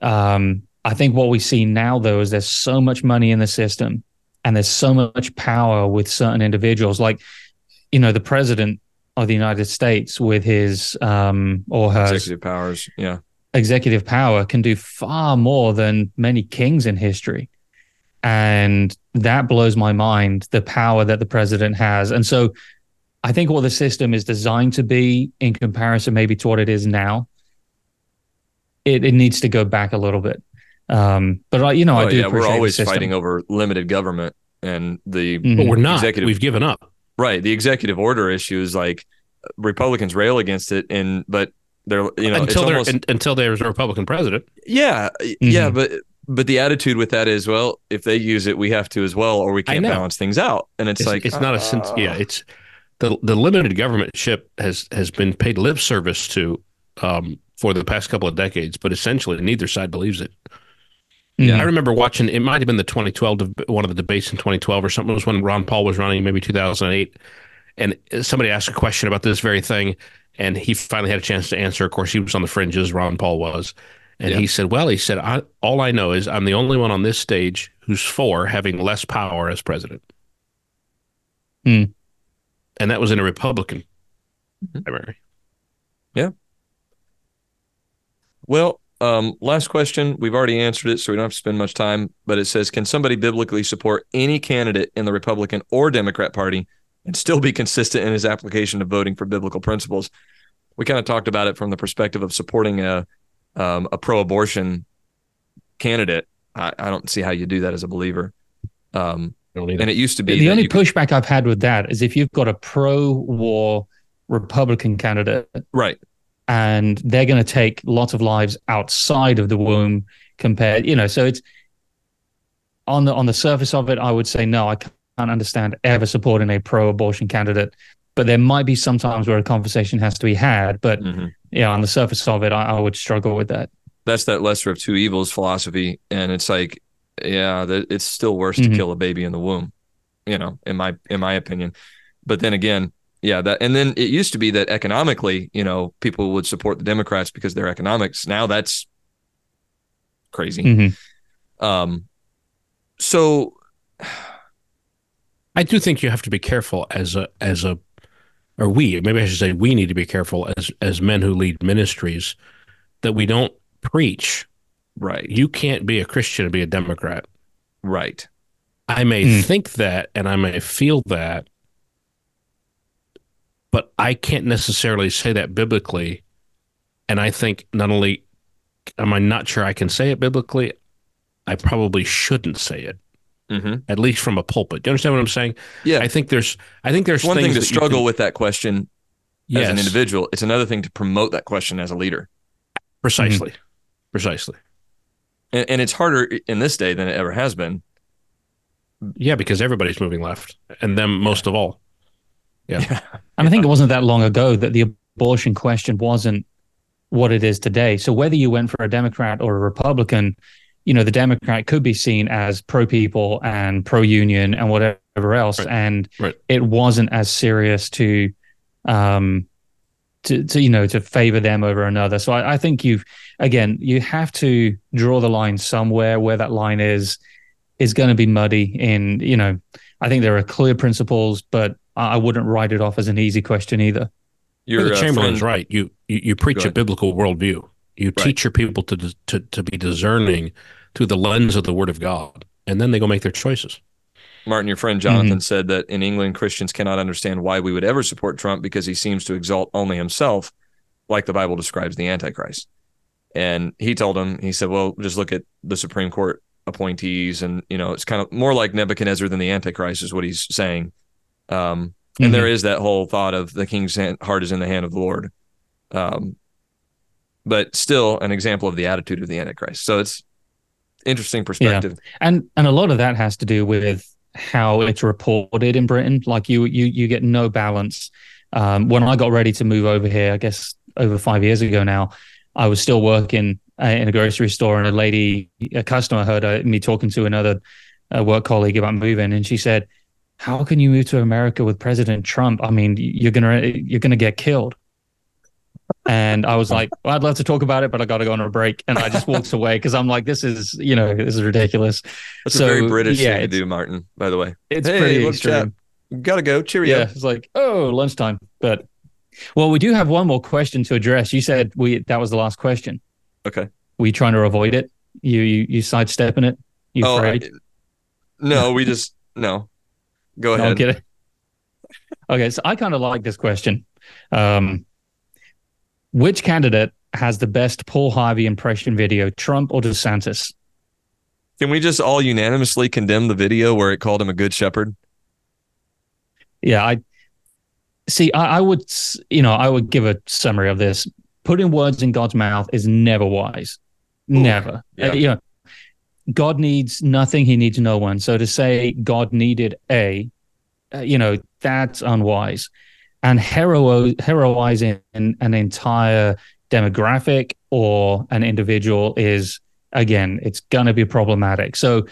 I think what we see now, though, is there's so much money in the system and there's so much power with certain individuals, like the president of the United States with his or her executive powers. Yeah. Executive power can do far more than many kings in history. And that blows my mind, the power that the president has. And so I think what the system is designed to be in comparison maybe to what it is now, it needs to go back a little bit. But I do appreciate we're always fighting over limited government and the But we're not. Executive. We've given up. Right. The executive order issue is like Republicans rail against it, but they're until there's a Republican president. Yeah. Mm-hmm. Yeah. But the attitude with that is, well, if they use it, we have to as well, or we can't balance things out. And it's not a sense. Yeah. It's the limited government ship has been paid lip service to for the past couple of decades, but essentially neither side believes it. Yeah. I remember watching, it might have been the 2012, one of the debates in 2012 or something. It was when Ron Paul was running, maybe 2008. And somebody asked a question about this very thing. And he finally had a chance to answer. Of course, he was on the fringes, Ron Paul was. And he said, all I know is I'm the only one on this stage who's for having less power as president. Mm. And that was in a Republican primary. Yeah. Well, last question. We've already answered it, so we don't have to spend much time, but it says, can somebody biblically support any candidate in the Republican or Democrat party and still be consistent in his application of voting for biblical principles? We kind of talked about it from the perspective of supporting a pro-abortion candidate. I don't see how you do that as a believer. And it used to be the only pushback I've had with that is if you've got a pro-war Republican candidate, right? and they're going to take lots of lives outside of the womb compared, you know, so it's on the surface of it, I would say, no, I can't understand ever supporting a pro-abortion candidate, but there might be some times where a conversation has to be had. But yeah, on the surface of it, I would struggle with that. That's that lesser of two evils philosophy. And it's like, yeah, it's still worse to kill a baby in the womb, you know, in my opinion. But then again, yeah, that, and then it used to be that economically, you know, people would support the Democrats because their economics. Now that's crazy. So I do think you have to be careful we need to be careful as men who lead ministries that we don't preach. Right. You can't be a Christian and be a Democrat. Right. I may think that and I may feel that, but I can't necessarily say that biblically. And I think not only am I not sure I can say it biblically, I probably shouldn't say it. At least from a pulpit. Do you understand what I'm saying? Yeah. I think there's one thing to struggle with that question as an individual. It's another thing to promote that question as a leader. Precisely. Precisely. And it's harder in this day than it ever has been. Yeah, because everybody's moving left, and them most of all. Yeah. And I think it wasn't that long ago that the abortion question wasn't what it is today. So whether you went for a Democrat or a Republican, you know, the Democrat could be seen as pro-people and pro-union and whatever else, and it wasn't as serious to favor them over another. So I think you have to draw the line somewhere. Where that line is going to be muddy. In, you know, I think there are clear principles, but I wouldn't write it off as an easy question either. Peter Chamberlain's right. You preach a biblical worldview. You teach your people to be discerning through the lens of the Word of God, and then they go make their choices. Martin, your friend Jonathan said that in England, Christians cannot understand why we would ever support Trump because he seems to exalt only himself, like the Bible describes the Antichrist. And he told him, he said, well, just look at the Supreme Court appointees, and, you know, it's kind of more like Nebuchadnezzar than the Antichrist is what he's saying. And there is that whole thought of the king's heart is in the hand of the Lord. But still an example of the attitude of the Antichrist. So it's interesting perspective. Yeah. And a lot of that has to do with how it's reported in Britain. Like you get no balance. When I got ready to move over here, I guess over 5 years ago now, I was still working in a grocery store, and a customer heard me talking to another work colleague about moving. And she said, how can you move to America with President Trump? I mean, you're going to get killed. And I was like, well, I'd love to talk about it, but I got to go on a break. And I just walked away because I'm like, this is ridiculous. That's a very British thing to do, Martin, by the way. It's pretty extreme. Got to go. Cheerio. Yeah, it's like, oh, lunchtime. But, well, we do have one more question to address. You said that was the last question. Okay. Were you trying to avoid it? You sidestepping it? You afraid? No. Go ahead. No, I'm kidding. Okay, so I kind of like this question. Which candidate has the best Paul Harvey impression video, Trump or DeSantis? Can we just all unanimously condemn the video where it called him a good shepherd? Yeah, I would give a summary of this. Putting words in God's mouth is never wise. Never. Yeah. You know, God needs nothing. He needs no one. So to say God needed that's unwise. And heroizing an entire demographic or an individual is, again, it's going to be problematic. So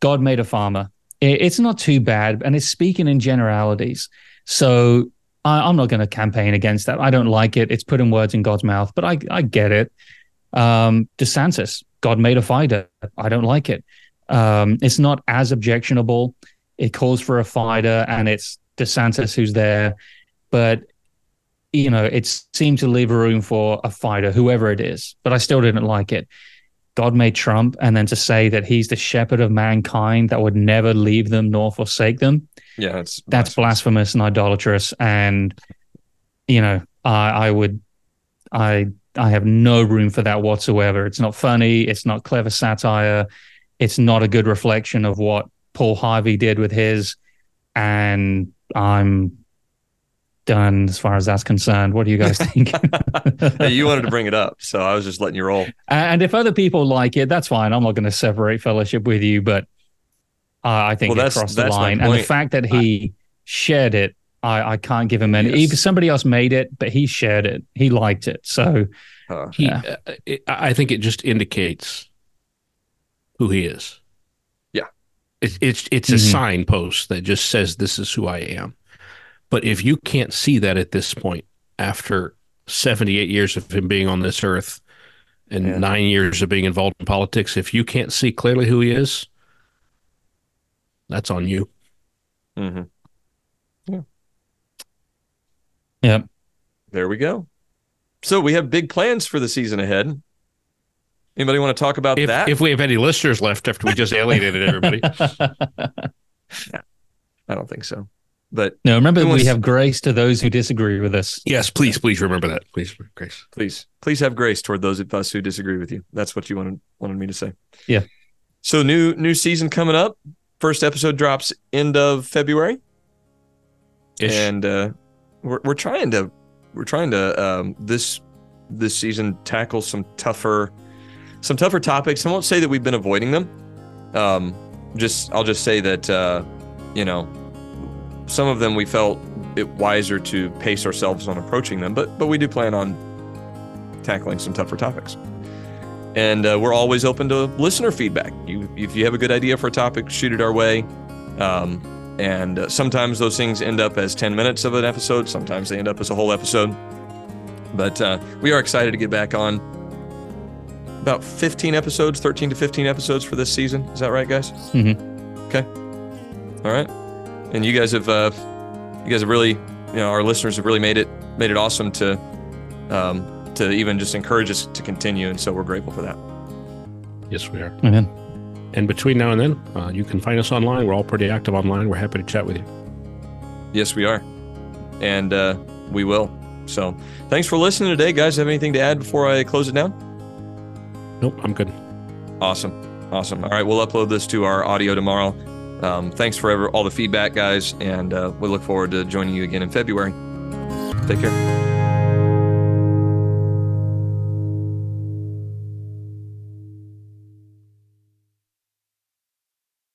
God made a farmer. It's not too bad, and it's speaking in generalities. So I'm not going to campaign against that. I don't like it. It's putting words in God's mouth, but I get it. DeSantis, God made a fighter. I don't like it. It's not as objectionable. It calls for a fighter, and it's DeSantis who's there. But, you know, it seemed to leave room for a fighter, whoever it is. But I still didn't like it. God made Trump, and then to say that he's the shepherd of mankind that would never leave them nor forsake them. Yeah, that's blasphemous and idolatrous. And, you know, I have no room for that whatsoever. It's not funny. It's not clever satire. It's not a good reflection of what Paul Harvey did with his. And I'm done as far as that's concerned. What do you guys think? Hey, you wanted to bring it up, so I was just letting you roll. And if other people like it, that's fine. I'm not going to separate fellowship with you, but I think it crossed the line. And the fact that he shared it, I can't give him any. Yes. Somebody else made it, but he shared it. He liked it. So I think it just indicates who he is. Yeah. It's a signpost that just says, this is who I am. But if you can't see that at this point, after 78 years of him being on this earth and 9 years of being involved in politics, if you can't see clearly who he is, that's on you. Mm-hmm. Yeah. Yep. There we go. So we have big plans for the season ahead. Anybody want to talk about that? If we have any listeners left after we just alienated everybody. Yeah, I don't think so. But no, remember we have grace to those who disagree with us. Yes, please remember that. Please, grace. Please have grace toward those of us who disagree with you. That's what you wanted me to say. Yeah. So new season coming up. First episode drops end of February. Ish. And we're trying to this season tackle some tougher topics. I won't say that we've been avoiding them. I'll just say that some of them we felt it wiser to pace ourselves on approaching them, but we do plan on tackling some tougher topics. And we're always open to listener feedback. If you have a good idea for a topic, shoot it our way. And sometimes those things end up as 10 minutes of an episode. Sometimes they end up as a whole episode. But we are excited to get back on. About 15 episodes, 13 to 15 episodes for this season. Is that right, guys? Mm-hmm. Okay. All right. And you guys have really, our listeners have really made it awesome to even just encourage us to continue, and so we're grateful for that. Yes, we are. Amen. And between now and then, you can find us online. We're all pretty active online. We're happy to chat with you. Yes, we are, and we will. So, thanks for listening today, guys. Have anything to add before I close it down? Nope, I'm good. Awesome. All right, we'll upload this to our audio tomorrow. Thanks for all the feedback, guys, and we look forward to joining you again in February. Take care.